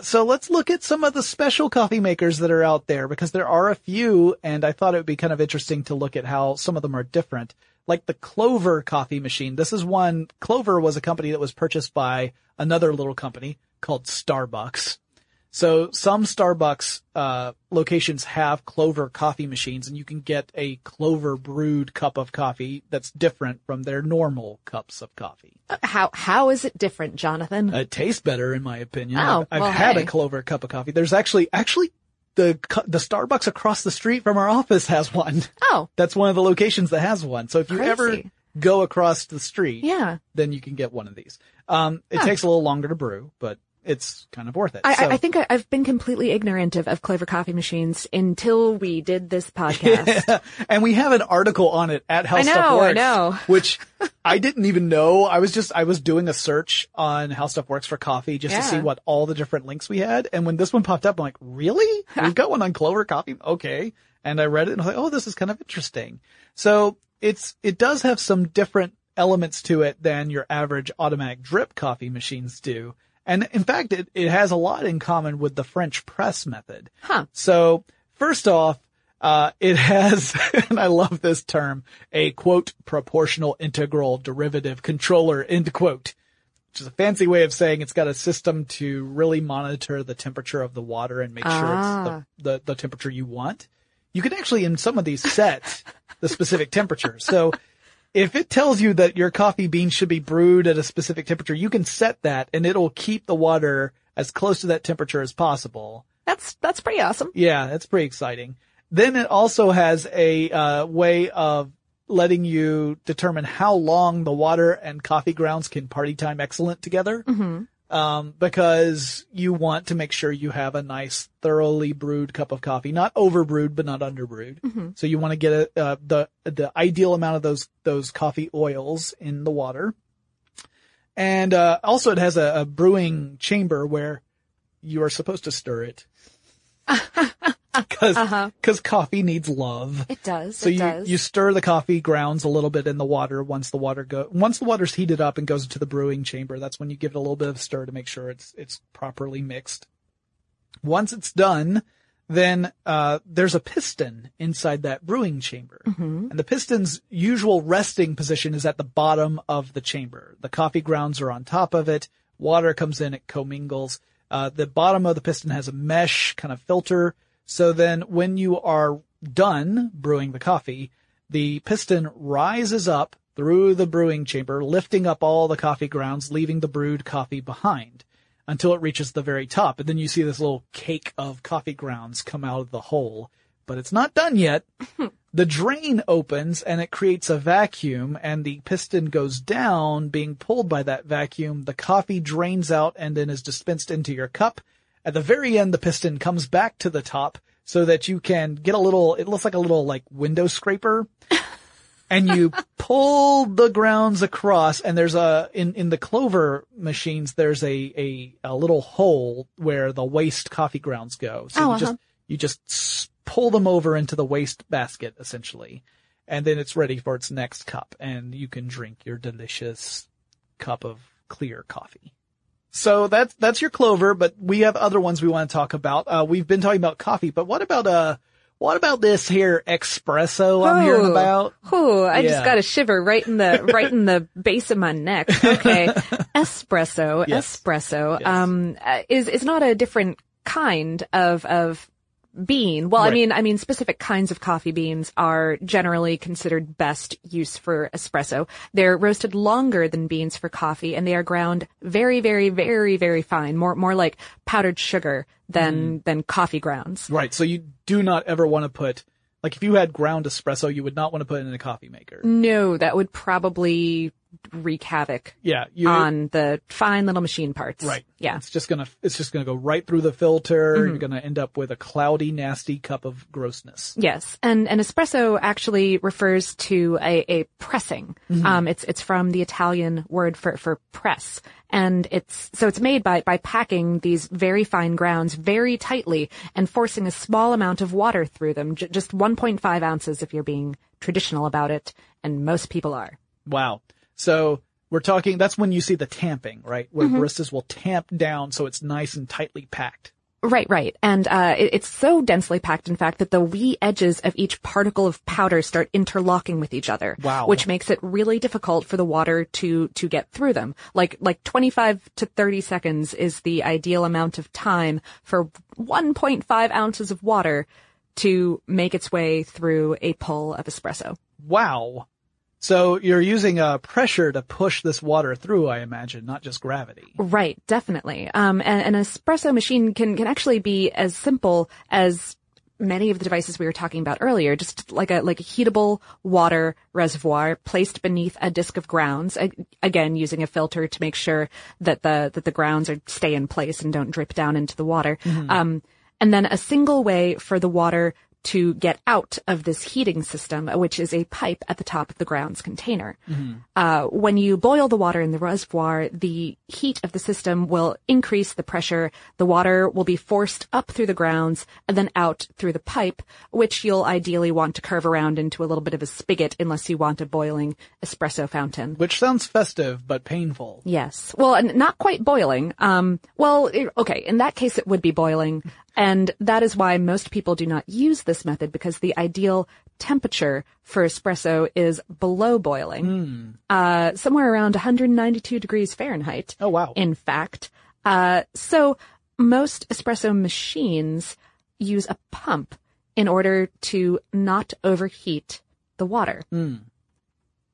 So let's look at some of the special coffee makers that are out there, because there are a few, and I thought it would be kind of interesting to look at how some of them are different. Like the Clover coffee machine. This is one. Clover was a company that was purchased by another little company called Starbucks. So some Starbucks locations have Clover coffee machines, and you can get a Clover brewed cup of coffee that's different from their normal cups of coffee. How is it different, Jonathan? It tastes better, in my opinion. Oh, I've had a Clover cup of coffee. There's actually the Starbucks across the street from our office has one. Oh. That's one of the locations that has one. So if you ever go across the street, then you can get one of these. It takes a little longer to brew, but it's kind of worth it. I think I've been completely ignorant of Clover coffee machines until we did this podcast. Yeah. And we have an article on it at HowStuffWorks, which I didn't even know. I was doing a search on HowStuffWorks for coffee just to see what all the different links we had. And when this one popped up, I'm like, really? We've got one on Clover coffee? Okay. And I read it and I was like, oh, this is kind of interesting. So it does have some different elements to it than your average automatic drip coffee machines do. And in fact, it has a lot in common with the French press method. Huh. So first off, it has, and I love this term, a, quote, proportional integral derivative controller, end quote, which is a fancy way of saying it's got a system to really monitor the temperature of the water and make sure it's the temperature you want. You can actually, in some of these, set the specific temperature. So if it tells you that your coffee bean should be brewed at a specific temperature, you can set that and it'll keep the water as close to that temperature as possible. That's pretty awesome. Yeah, that's pretty exciting. Then it also has a way of letting you determine how long the water and coffee grounds can party time excellent together. Mm-hmm. Because you want to make sure you have a nice, thoroughly brewed cup of coffee, not over brewed, but not under brewed. Mm-hmm. So you want to get the ideal amount of those coffee oils in the water. And, also it has a brewing chamber where you are supposed to stir it. Cause coffee needs love. It does. So you stir the coffee grounds a little bit in the water. Once the water's heated up and goes into the brewing chamber, that's when you give it a little bit of stir to make sure it's properly mixed. Once it's done, then, there's a piston inside that brewing chamber. Mm-hmm. And the piston's usual resting position is at the bottom of the chamber. The coffee grounds are on top of it. Water comes in, it commingles. The bottom of the piston has a mesh kind of filter. So then when you are done brewing the coffee, the piston rises up through the brewing chamber, lifting up all the coffee grounds, leaving the brewed coffee behind until it reaches the very top. And then you see this little cake of coffee grounds come out of the hole, but it's not done yet. The drain opens and it creates a vacuum, and the piston goes down, being pulled by that vacuum. The coffee drains out and then is dispensed into your cup. At the very end, the piston comes back to the top so that you can get it looks like a little like window scraper, and you pull the grounds across, and there's in the Clover machines, there's a little hole where the waste coffee grounds go. So you just pull them over into the waste basket, essentially, and then it's ready for its next cup, and you can drink your delicious cup of clear coffee. So that's your Clover, but we have other ones we want to talk about. We've been talking about coffee, but what about this here espresso I'm hearing about? Oh, I just got a shiver right in the base of my neck. Okay. Espresso, yes. Espresso. Yes. It's not a different kind of bean. Well, right. I mean, specific kinds of coffee beans are generally considered best use for espresso. They're roasted longer than beans for coffee, and they are ground very, very, very, very fine, more like powdered sugar than coffee grounds. Right. So you do not ever want to put, like, if you had ground espresso, you would not want to put it in a coffee maker. No, that would probably wreak havoc on the fine little machine parts. Right. Yeah. It's just gonna go right through the filter. Mm-hmm. You're gonna end up with a cloudy, nasty cup of grossness. Yes. And an espresso actually refers to a pressing. Mm-hmm. It's from the Italian word for press. And it's made by packing these very fine grounds very tightly and forcing a small amount of water through them. Just 1.5 ounces if you're being traditional about it. And most people are. Wow. So we're talking, that's when you see the tamping, right? Where mm-hmm. baristas will tamp down so it's nice and tightly packed. Right. And it's so densely packed, in fact, that the wee edges of each particle of powder start interlocking with each other. Wow. Which makes it really difficult for the water to get through them. Like 25 to 30 seconds is the ideal amount of time for 1.5 ounces of water to make its way through a pull of espresso. Wow. So you're using pressure to push this water through, I imagine, not just gravity. Right, definitely. An espresso machine can actually be as simple as many of the devices we were talking about earlier, just like a heatable water reservoir placed beneath a disc of grounds, again using a filter to make sure that the grounds stay in place and don't drip down into the water. Mm-hmm. And then a single way for the water to get out of this heating system, which is a pipe at the top of the grounds container. Mm-hmm. When you boil the water in the reservoir, the heat of the system will increase the pressure. The water will be forced up through the grounds and then out through the pipe, which you'll ideally want to curve around into a little bit of a spigot unless you want a boiling espresso fountain. Which sounds festive, but painful. Yes. Well, and not quite boiling. Okay, in that case it would be boiling. And that is why most people do not use this method, because the ideal temperature for espresso is below boiling, somewhere around 192 degrees Fahrenheit. Oh, wow. In fact. So most espresso machines use a pump in order to not overheat the water. Mm.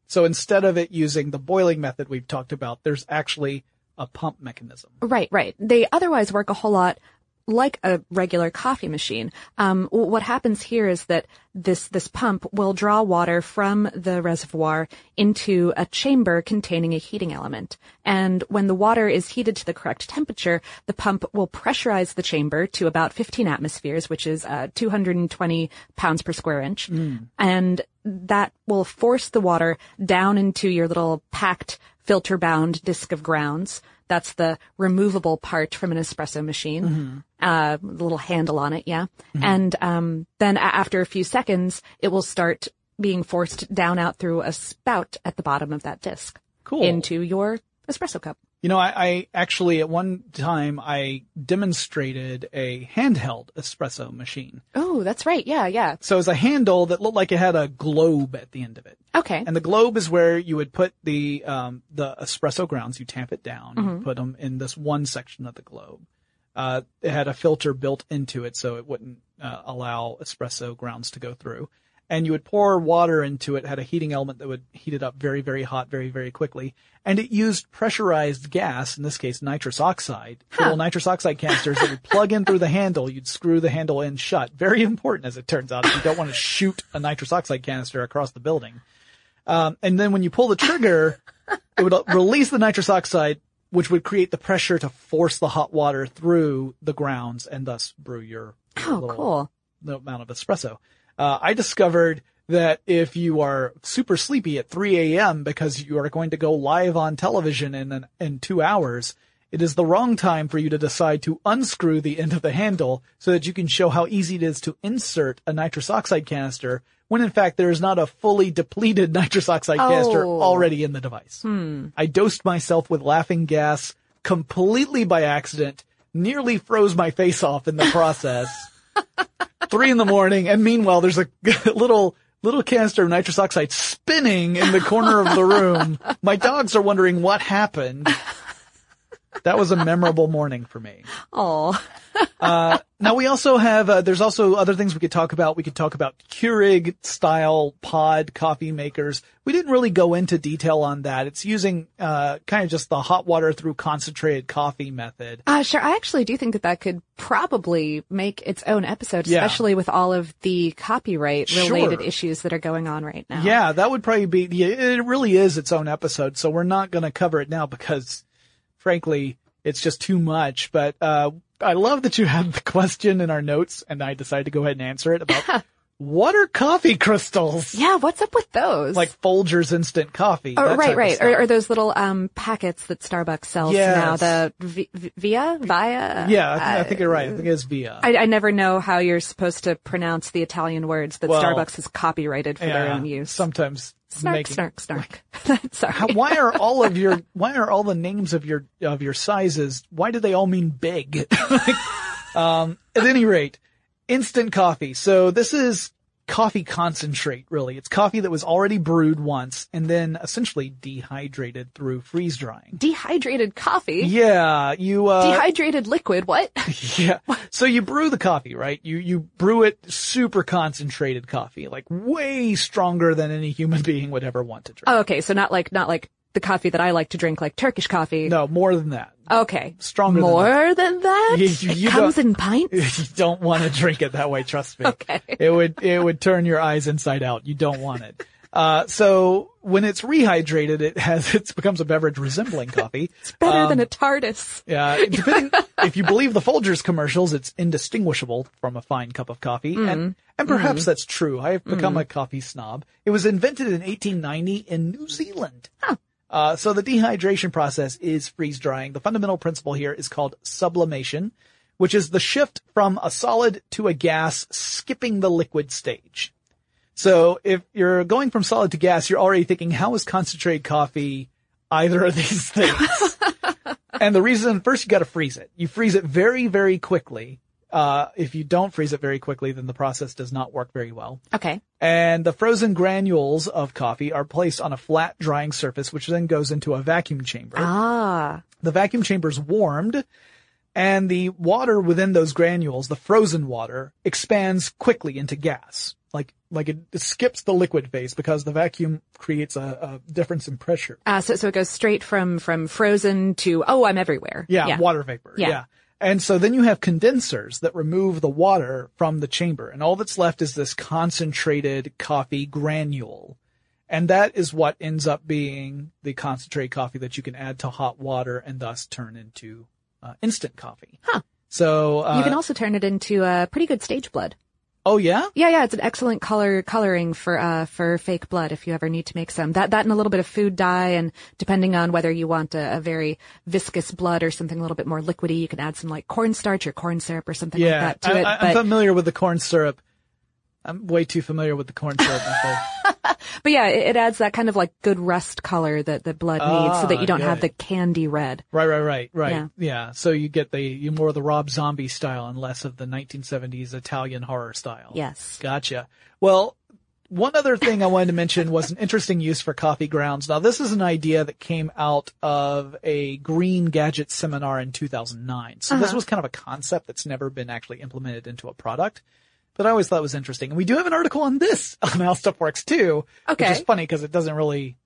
So instead of it using the boiling method we've talked about, there's actually a pump mechanism. Right. They otherwise work a whole lot like a regular coffee machine. What happens here is that this pump will draw water from the reservoir into a chamber containing a heating element. And when the water is heated to the correct temperature, the pump will pressurize the chamber to about 15 atmospheres, which is 220 pounds per square inch. Mm. And that will force the water down into your little packed filter-bound disc of grounds. That's the removable part from an espresso machine, mm-hmm. The little handle on it, yeah. Mm-hmm. And then after a few seconds, it will start being forced down out through a spout at the bottom of that disc. Cool. Into your espresso cup. You know, I actually at one time I demonstrated a handheld espresso machine. Oh, that's right. Yeah. So it was a handle that looked like it had a globe at the end of it. Okay. And the globe is where you would put the espresso grounds. You tamp it down. Mm-hmm. You put them in this one section of the globe. It had a filter built into it so it wouldn't allow espresso grounds to go through. And you would pour water into it, had a heating element that would heat it up very, very hot, very, very quickly. And it used pressurized gas, in this case nitrous oxide, little nitrous oxide canisters that would plug in through the handle. You'd screw the handle in shut. Very important, as it turns out, if you don't want to shoot a nitrous oxide canister across the building. And then when you pull the trigger, it would release the nitrous oxide, which would create the pressure to force the hot water through the grounds and thus brew your little amount of espresso. I discovered that if you are super sleepy at 3 a.m. because you are going to go live on television in 2 hours, it is the wrong time for you to decide to unscrew the end of the handle so that you can show how easy it is to insert a nitrous oxide canister when, in fact, there is not a fully depleted nitrous oxide canister already in the device. Hmm. I dosed myself with laughing gas completely by accident, nearly froze my face off in the process. 3 a.m, and meanwhile, there's a little canister of nitrous oxide spinning in the corner of the room. My dogs are wondering what happened. That was a memorable morning for me. Oh, Now we also have, there's also other things we could talk about. We could talk about Keurig style pod coffee makers. We didn't really go into detail on that. It's using, kind of just the hot water through concentrated coffee method. Sure. I actually do think that that could probably make its own episode, especially with all of the copyright related issues that are going on right now. Yeah. That would probably be, it really is its own episode. So we're not going to cover it now because frankly, it's just too much, but, I love that you had the question in our notes and I decided to go ahead and answer it about what are coffee crystals? Yeah, what's up with those? Like Folgers instant coffee. Oh, right. Or those little packets that Starbucks sells now, the Via? Yeah, I think you're right. I think it's Via. I never know how you're supposed to pronounce the Italian words that Starbucks has copyrighted for their own use. Sometimes. Snark. Like, sorry. Why are all the names of your sizes? Why do they all mean big? At any rate, instant coffee. So this is coffee concentrate, really. It's coffee that was already brewed once and then essentially dehydrated through freeze drying. Dehydrated coffee? Yeah. Dehydrated liquid, what? Yeah. So you brew the coffee, right? You brew it super concentrated coffee, like way stronger than any human being would ever want to drink. Oh, okay. So not like the coffee that I like to drink, like Turkish coffee. No, more than that. Okay. Stronger than that? It comes in pints? You don't want to drink it that way, trust me. Okay. It would turn your eyes inside out. You don't want it. So when it's rehydrated, it becomes a beverage resembling coffee. It's better than a TARDIS. Yeah. Depending, if you believe the Folgers commercials, it's indistinguishable from a fine cup of coffee. Mm. And perhaps that's true. I have become a coffee snob. It was invented in 1890 in New Zealand. Huh. So the dehydration process is freeze drying. The fundamental principle here is called sublimation, which is the shift from a solid to a gas, skipping the liquid stage. So if you're going from solid to gas, you're already thinking, how is concentrated coffee either of these things? And the reason, first, you got to freeze it. You freeze it very, very quickly. If you don't freeze it very quickly, then the process does not work very well. Okay. And the frozen granules of coffee are placed on a flat drying surface, which then goes into a vacuum chamber. Ah. The vacuum chamber is warmed, and the water within those granules, the frozen water, expands quickly into gas. Like it skips the liquid phase because the vacuum creates a difference in pressure. So it goes straight from frozen to, I'm everywhere. Yeah. Water vapor. Yeah. And so then you have condensers that remove the water from the chamber, and all that's left is this concentrated coffee granule. And that is what ends up being the concentrated coffee that you can add to hot water and thus turn into instant coffee. Huh. So you can also turn it into a pretty good stage blood. Oh yeah? Yeah, it's an excellent coloring for fake blood if you ever need to make some. That and a little bit of food dye, and depending on whether you want a very viscous blood or something a little bit more liquidy, you can add some like cornstarch or corn syrup or something like that to it. I'm familiar with the corn syrup. I'm way too familiar with the corn syrup. But yeah, it adds that kind of like good rust color that the blood needs so that you don't have the candy red. Right. Yeah. So you get more of the Rob Zombie style and less of the 1970s Italian horror style. Yes. Gotcha. Well, one other thing I wanted to mention was an interesting use for coffee grounds. Now, this is an idea that came out of a Green Gadget seminar in 2009. So this was kind of a concept that's never been actually implemented into a product. But I always thought it was interesting. And we do have an article on this on HowStuffWorks too. Okay. Which is funny because it doesn't really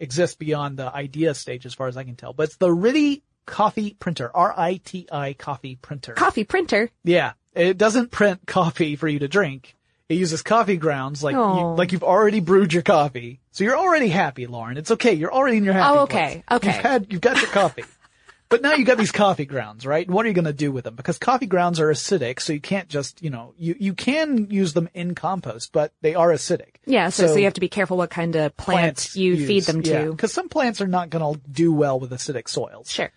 exist beyond the idea stage as far as I can tell. But it's the Riti coffee printer. R-I-T-I coffee printer. Coffee printer? Yeah. It doesn't print coffee for you to drink. It uses coffee grounds like you've already brewed your coffee. So you're already happy, Lauren. It's okay. You're already in your happy place. Oh, okay. You've got your coffee. But now you got these coffee grounds, right? And what are you going to do with them? Because coffee grounds are acidic, so you can't just, you can use them in compost, but they are acidic. Yeah, so you have to be careful what kind of plants you feed them to. Because some plants are not going to do well with acidic soils. Sure.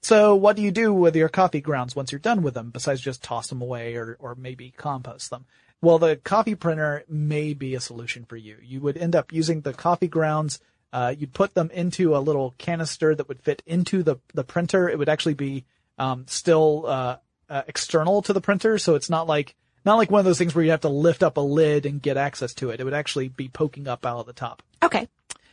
So what do you do with your coffee grounds once you're done with them, besides just toss them away or maybe compost them? Well, the coffee printer may be a solution for you. You would end up using the coffee grounds. You'd put them into a little canister that would fit into the printer. It would actually be, still external to the printer. So it's not like one of those things where you have to lift up a lid and get access to it. It would actually be poking up out of the top. Okay.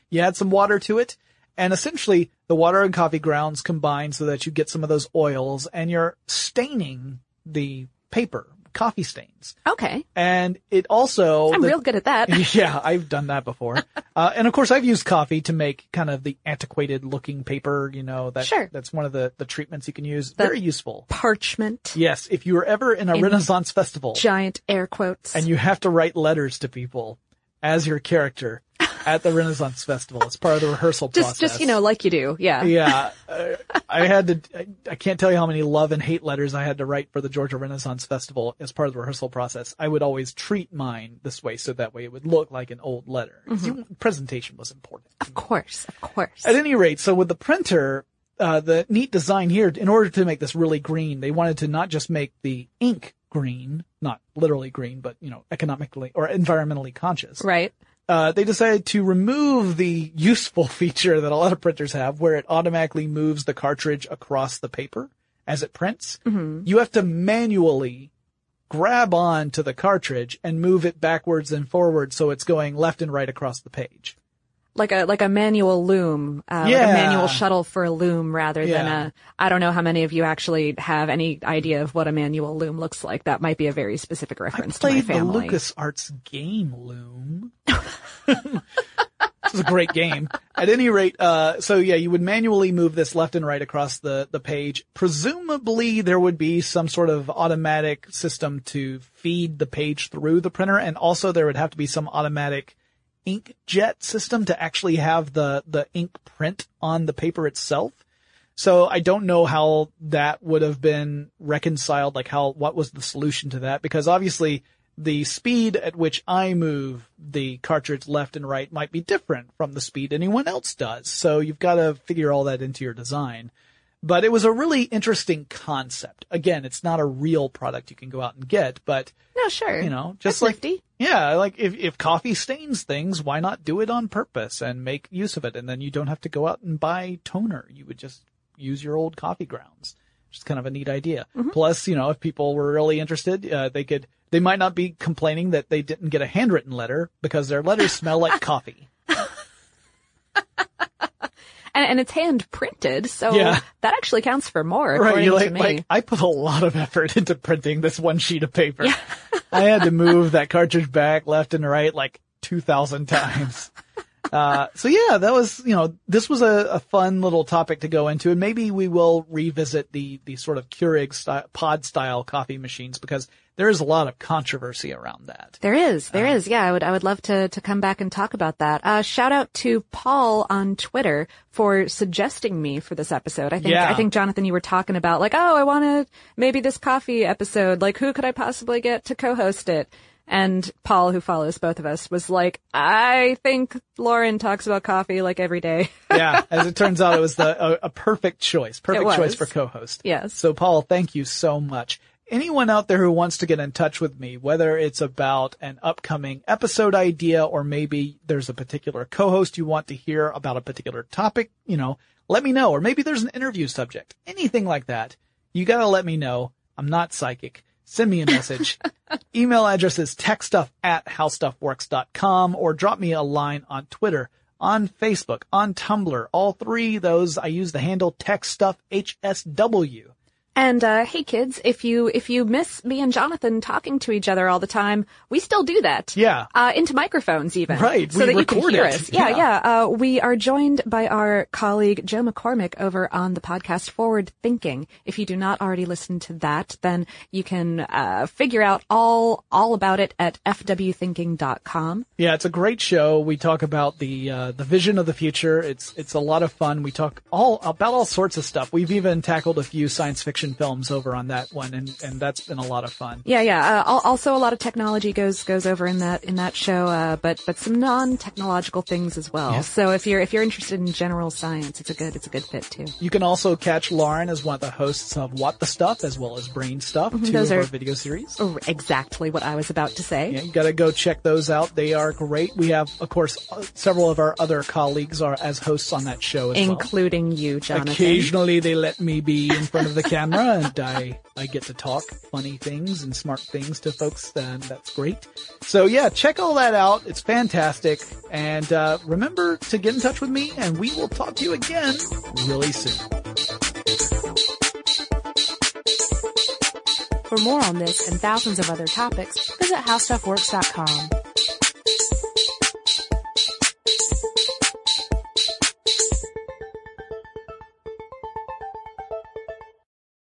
You add some water to it, and essentially the water and coffee grounds combine so that you get some of those oils, and you're staining the paper, coffee stains. Okay. And it also... I'm real good at that. Yeah, I've done that before. And of course, I've used coffee to make kind of the antiquated-looking paper, you know, that, sure. That's one of the treatments you can use. The very useful. Parchment. Yes, if you were ever in a Renaissance festival. Giant air quotes. And you have to write letters to people as your character at the Renaissance festival. It's part of the rehearsal process. Just, you know, like you do. Yeah. Yeah. I had to, I can't tell you how many love and hate letters I had to write for the Georgia Renaissance Festival as part of the rehearsal process. I would always treat mine this way so that way it would look like an old letter. Mm-hmm. Presentation was important. Of course. Of course. At any rate, so with the printer, the neat design here, in order to make this really green, they wanted to not just make the ink green, not literally green, but, you know, economically or environmentally conscious. Right. They decided to remove the useful feature that a lot of printers have where it automatically moves the cartridge across the paper as it prints. Mm-hmm. You have to manually grab on to the cartridge and move it backwards and forward so it's going left and right across the page. Like a manual loom, like a manual shuttle for a loom rather than a, I don't know how many of you actually have any idea of what a manual loom looks like. That might be a very specific reference to my family. I played the LucasArts game Loom. This is a great game. At any rate, you would manually move this left and right across the page. Presumably there would be some sort of automatic system to feed the page through the printer, and also there would have to be some automatic inkjet system to actually have the ink print on the paper itself. So I don't know how that would have been reconciled, what was the solution to that? Because obviously the speed at which I move the cartridge left and right might be different from the speed anyone else does. So you've got to figure all that into your design. But it was a really interesting concept. Again, it's not a real product you can go out and get, but no, sure, you know, just that's like nifty. Yeah, like if coffee stains things, why not do it on purpose and make use of it? And then you don't have to go out and buy toner. You would just use your old coffee grounds. Just kind of a neat idea. Mm-hmm. Plus, you know, if people were really interested, they might not be complaining that they didn't get a handwritten letter because their letters smell like coffee. And it's hand printed, so that actually counts for more. Right, you're like, I put a lot of effort into printing this one sheet of paper. Yeah. I had to move that cartridge back left and right 2,000 times. That was, you know, this was a fun little topic to go into, and maybe we will revisit the sort of Keurig style, pod style coffee machines because there is a lot of controversy around that. There is. Yeah, I would love to come back and talk about that. Shout out to Paul on Twitter for suggesting me for this episode. I think Jonathan, you were talking about I want to maybe this coffee episode, who could I possibly get to co-host it? And Paul, who follows both of us, was like, I think Lauren talks about coffee every day. Yeah. As it turns out, it was a perfect choice. Perfect choice for co-host. Yes. So Paul, thank you so much. Anyone out there who wants to get in touch with me, whether it's about an upcoming episode idea or maybe there's a particular co-host you want to hear about a particular topic, you know, let me know. Or maybe there's an interview subject, anything like that. You got to let me know. I'm not psychic. Send me a message. Email address is techstuff@howstuffworks.com or drop me a line on Twitter, on Facebook, on Tumblr. All three of those, I use the handle techstuffhsw. And, hey kids, if you miss me and Jonathan talking to each other all the time, we still do that. Yeah. Into microphones even. Right. So that you can hear us. Yeah. We are joined by our colleague Joe McCormick over on the podcast Forward Thinking. If you do not already listen to that, then you can, figure out all about it at fwthinking.com. Yeah. It's a great show. We talk about the vision of the future. It's a lot of fun. We talk about all sorts of stuff. We've even tackled a few science fiction films over on that one, and that's been a lot of fun. Yeah. Also, a lot of technology goes over in that show, but some non-technological things as well. Yeah. So if you're interested in general science, it's a good fit too. You can also catch Lauren as one of the hosts of What the Stuff as well as Brain Stuff, mm-hmm, two of our video series. Exactly what I was about to say. Yeah, you got to go check those out. They are great. We have, of course, several of our other colleagues are as hosts on that show, as including you, Jonathan. Occasionally, they let me be in front of the camera. And I get to talk funny things and smart things to folks, and that's great. So yeah, check all that out. It's fantastic. And remember to get in touch with me, and we will talk to you again really soon. For more on this and thousands of other topics, visit HowStuffWorks.com.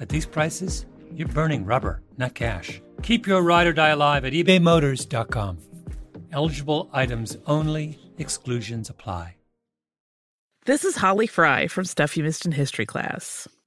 at these prices, you're burning rubber, not cash. Keep your ride or die alive at ebaymotors.com. Eligible items only. Exclusions apply. This is Holly Fry from Stuff You Missed in History Class.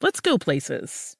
let's go places.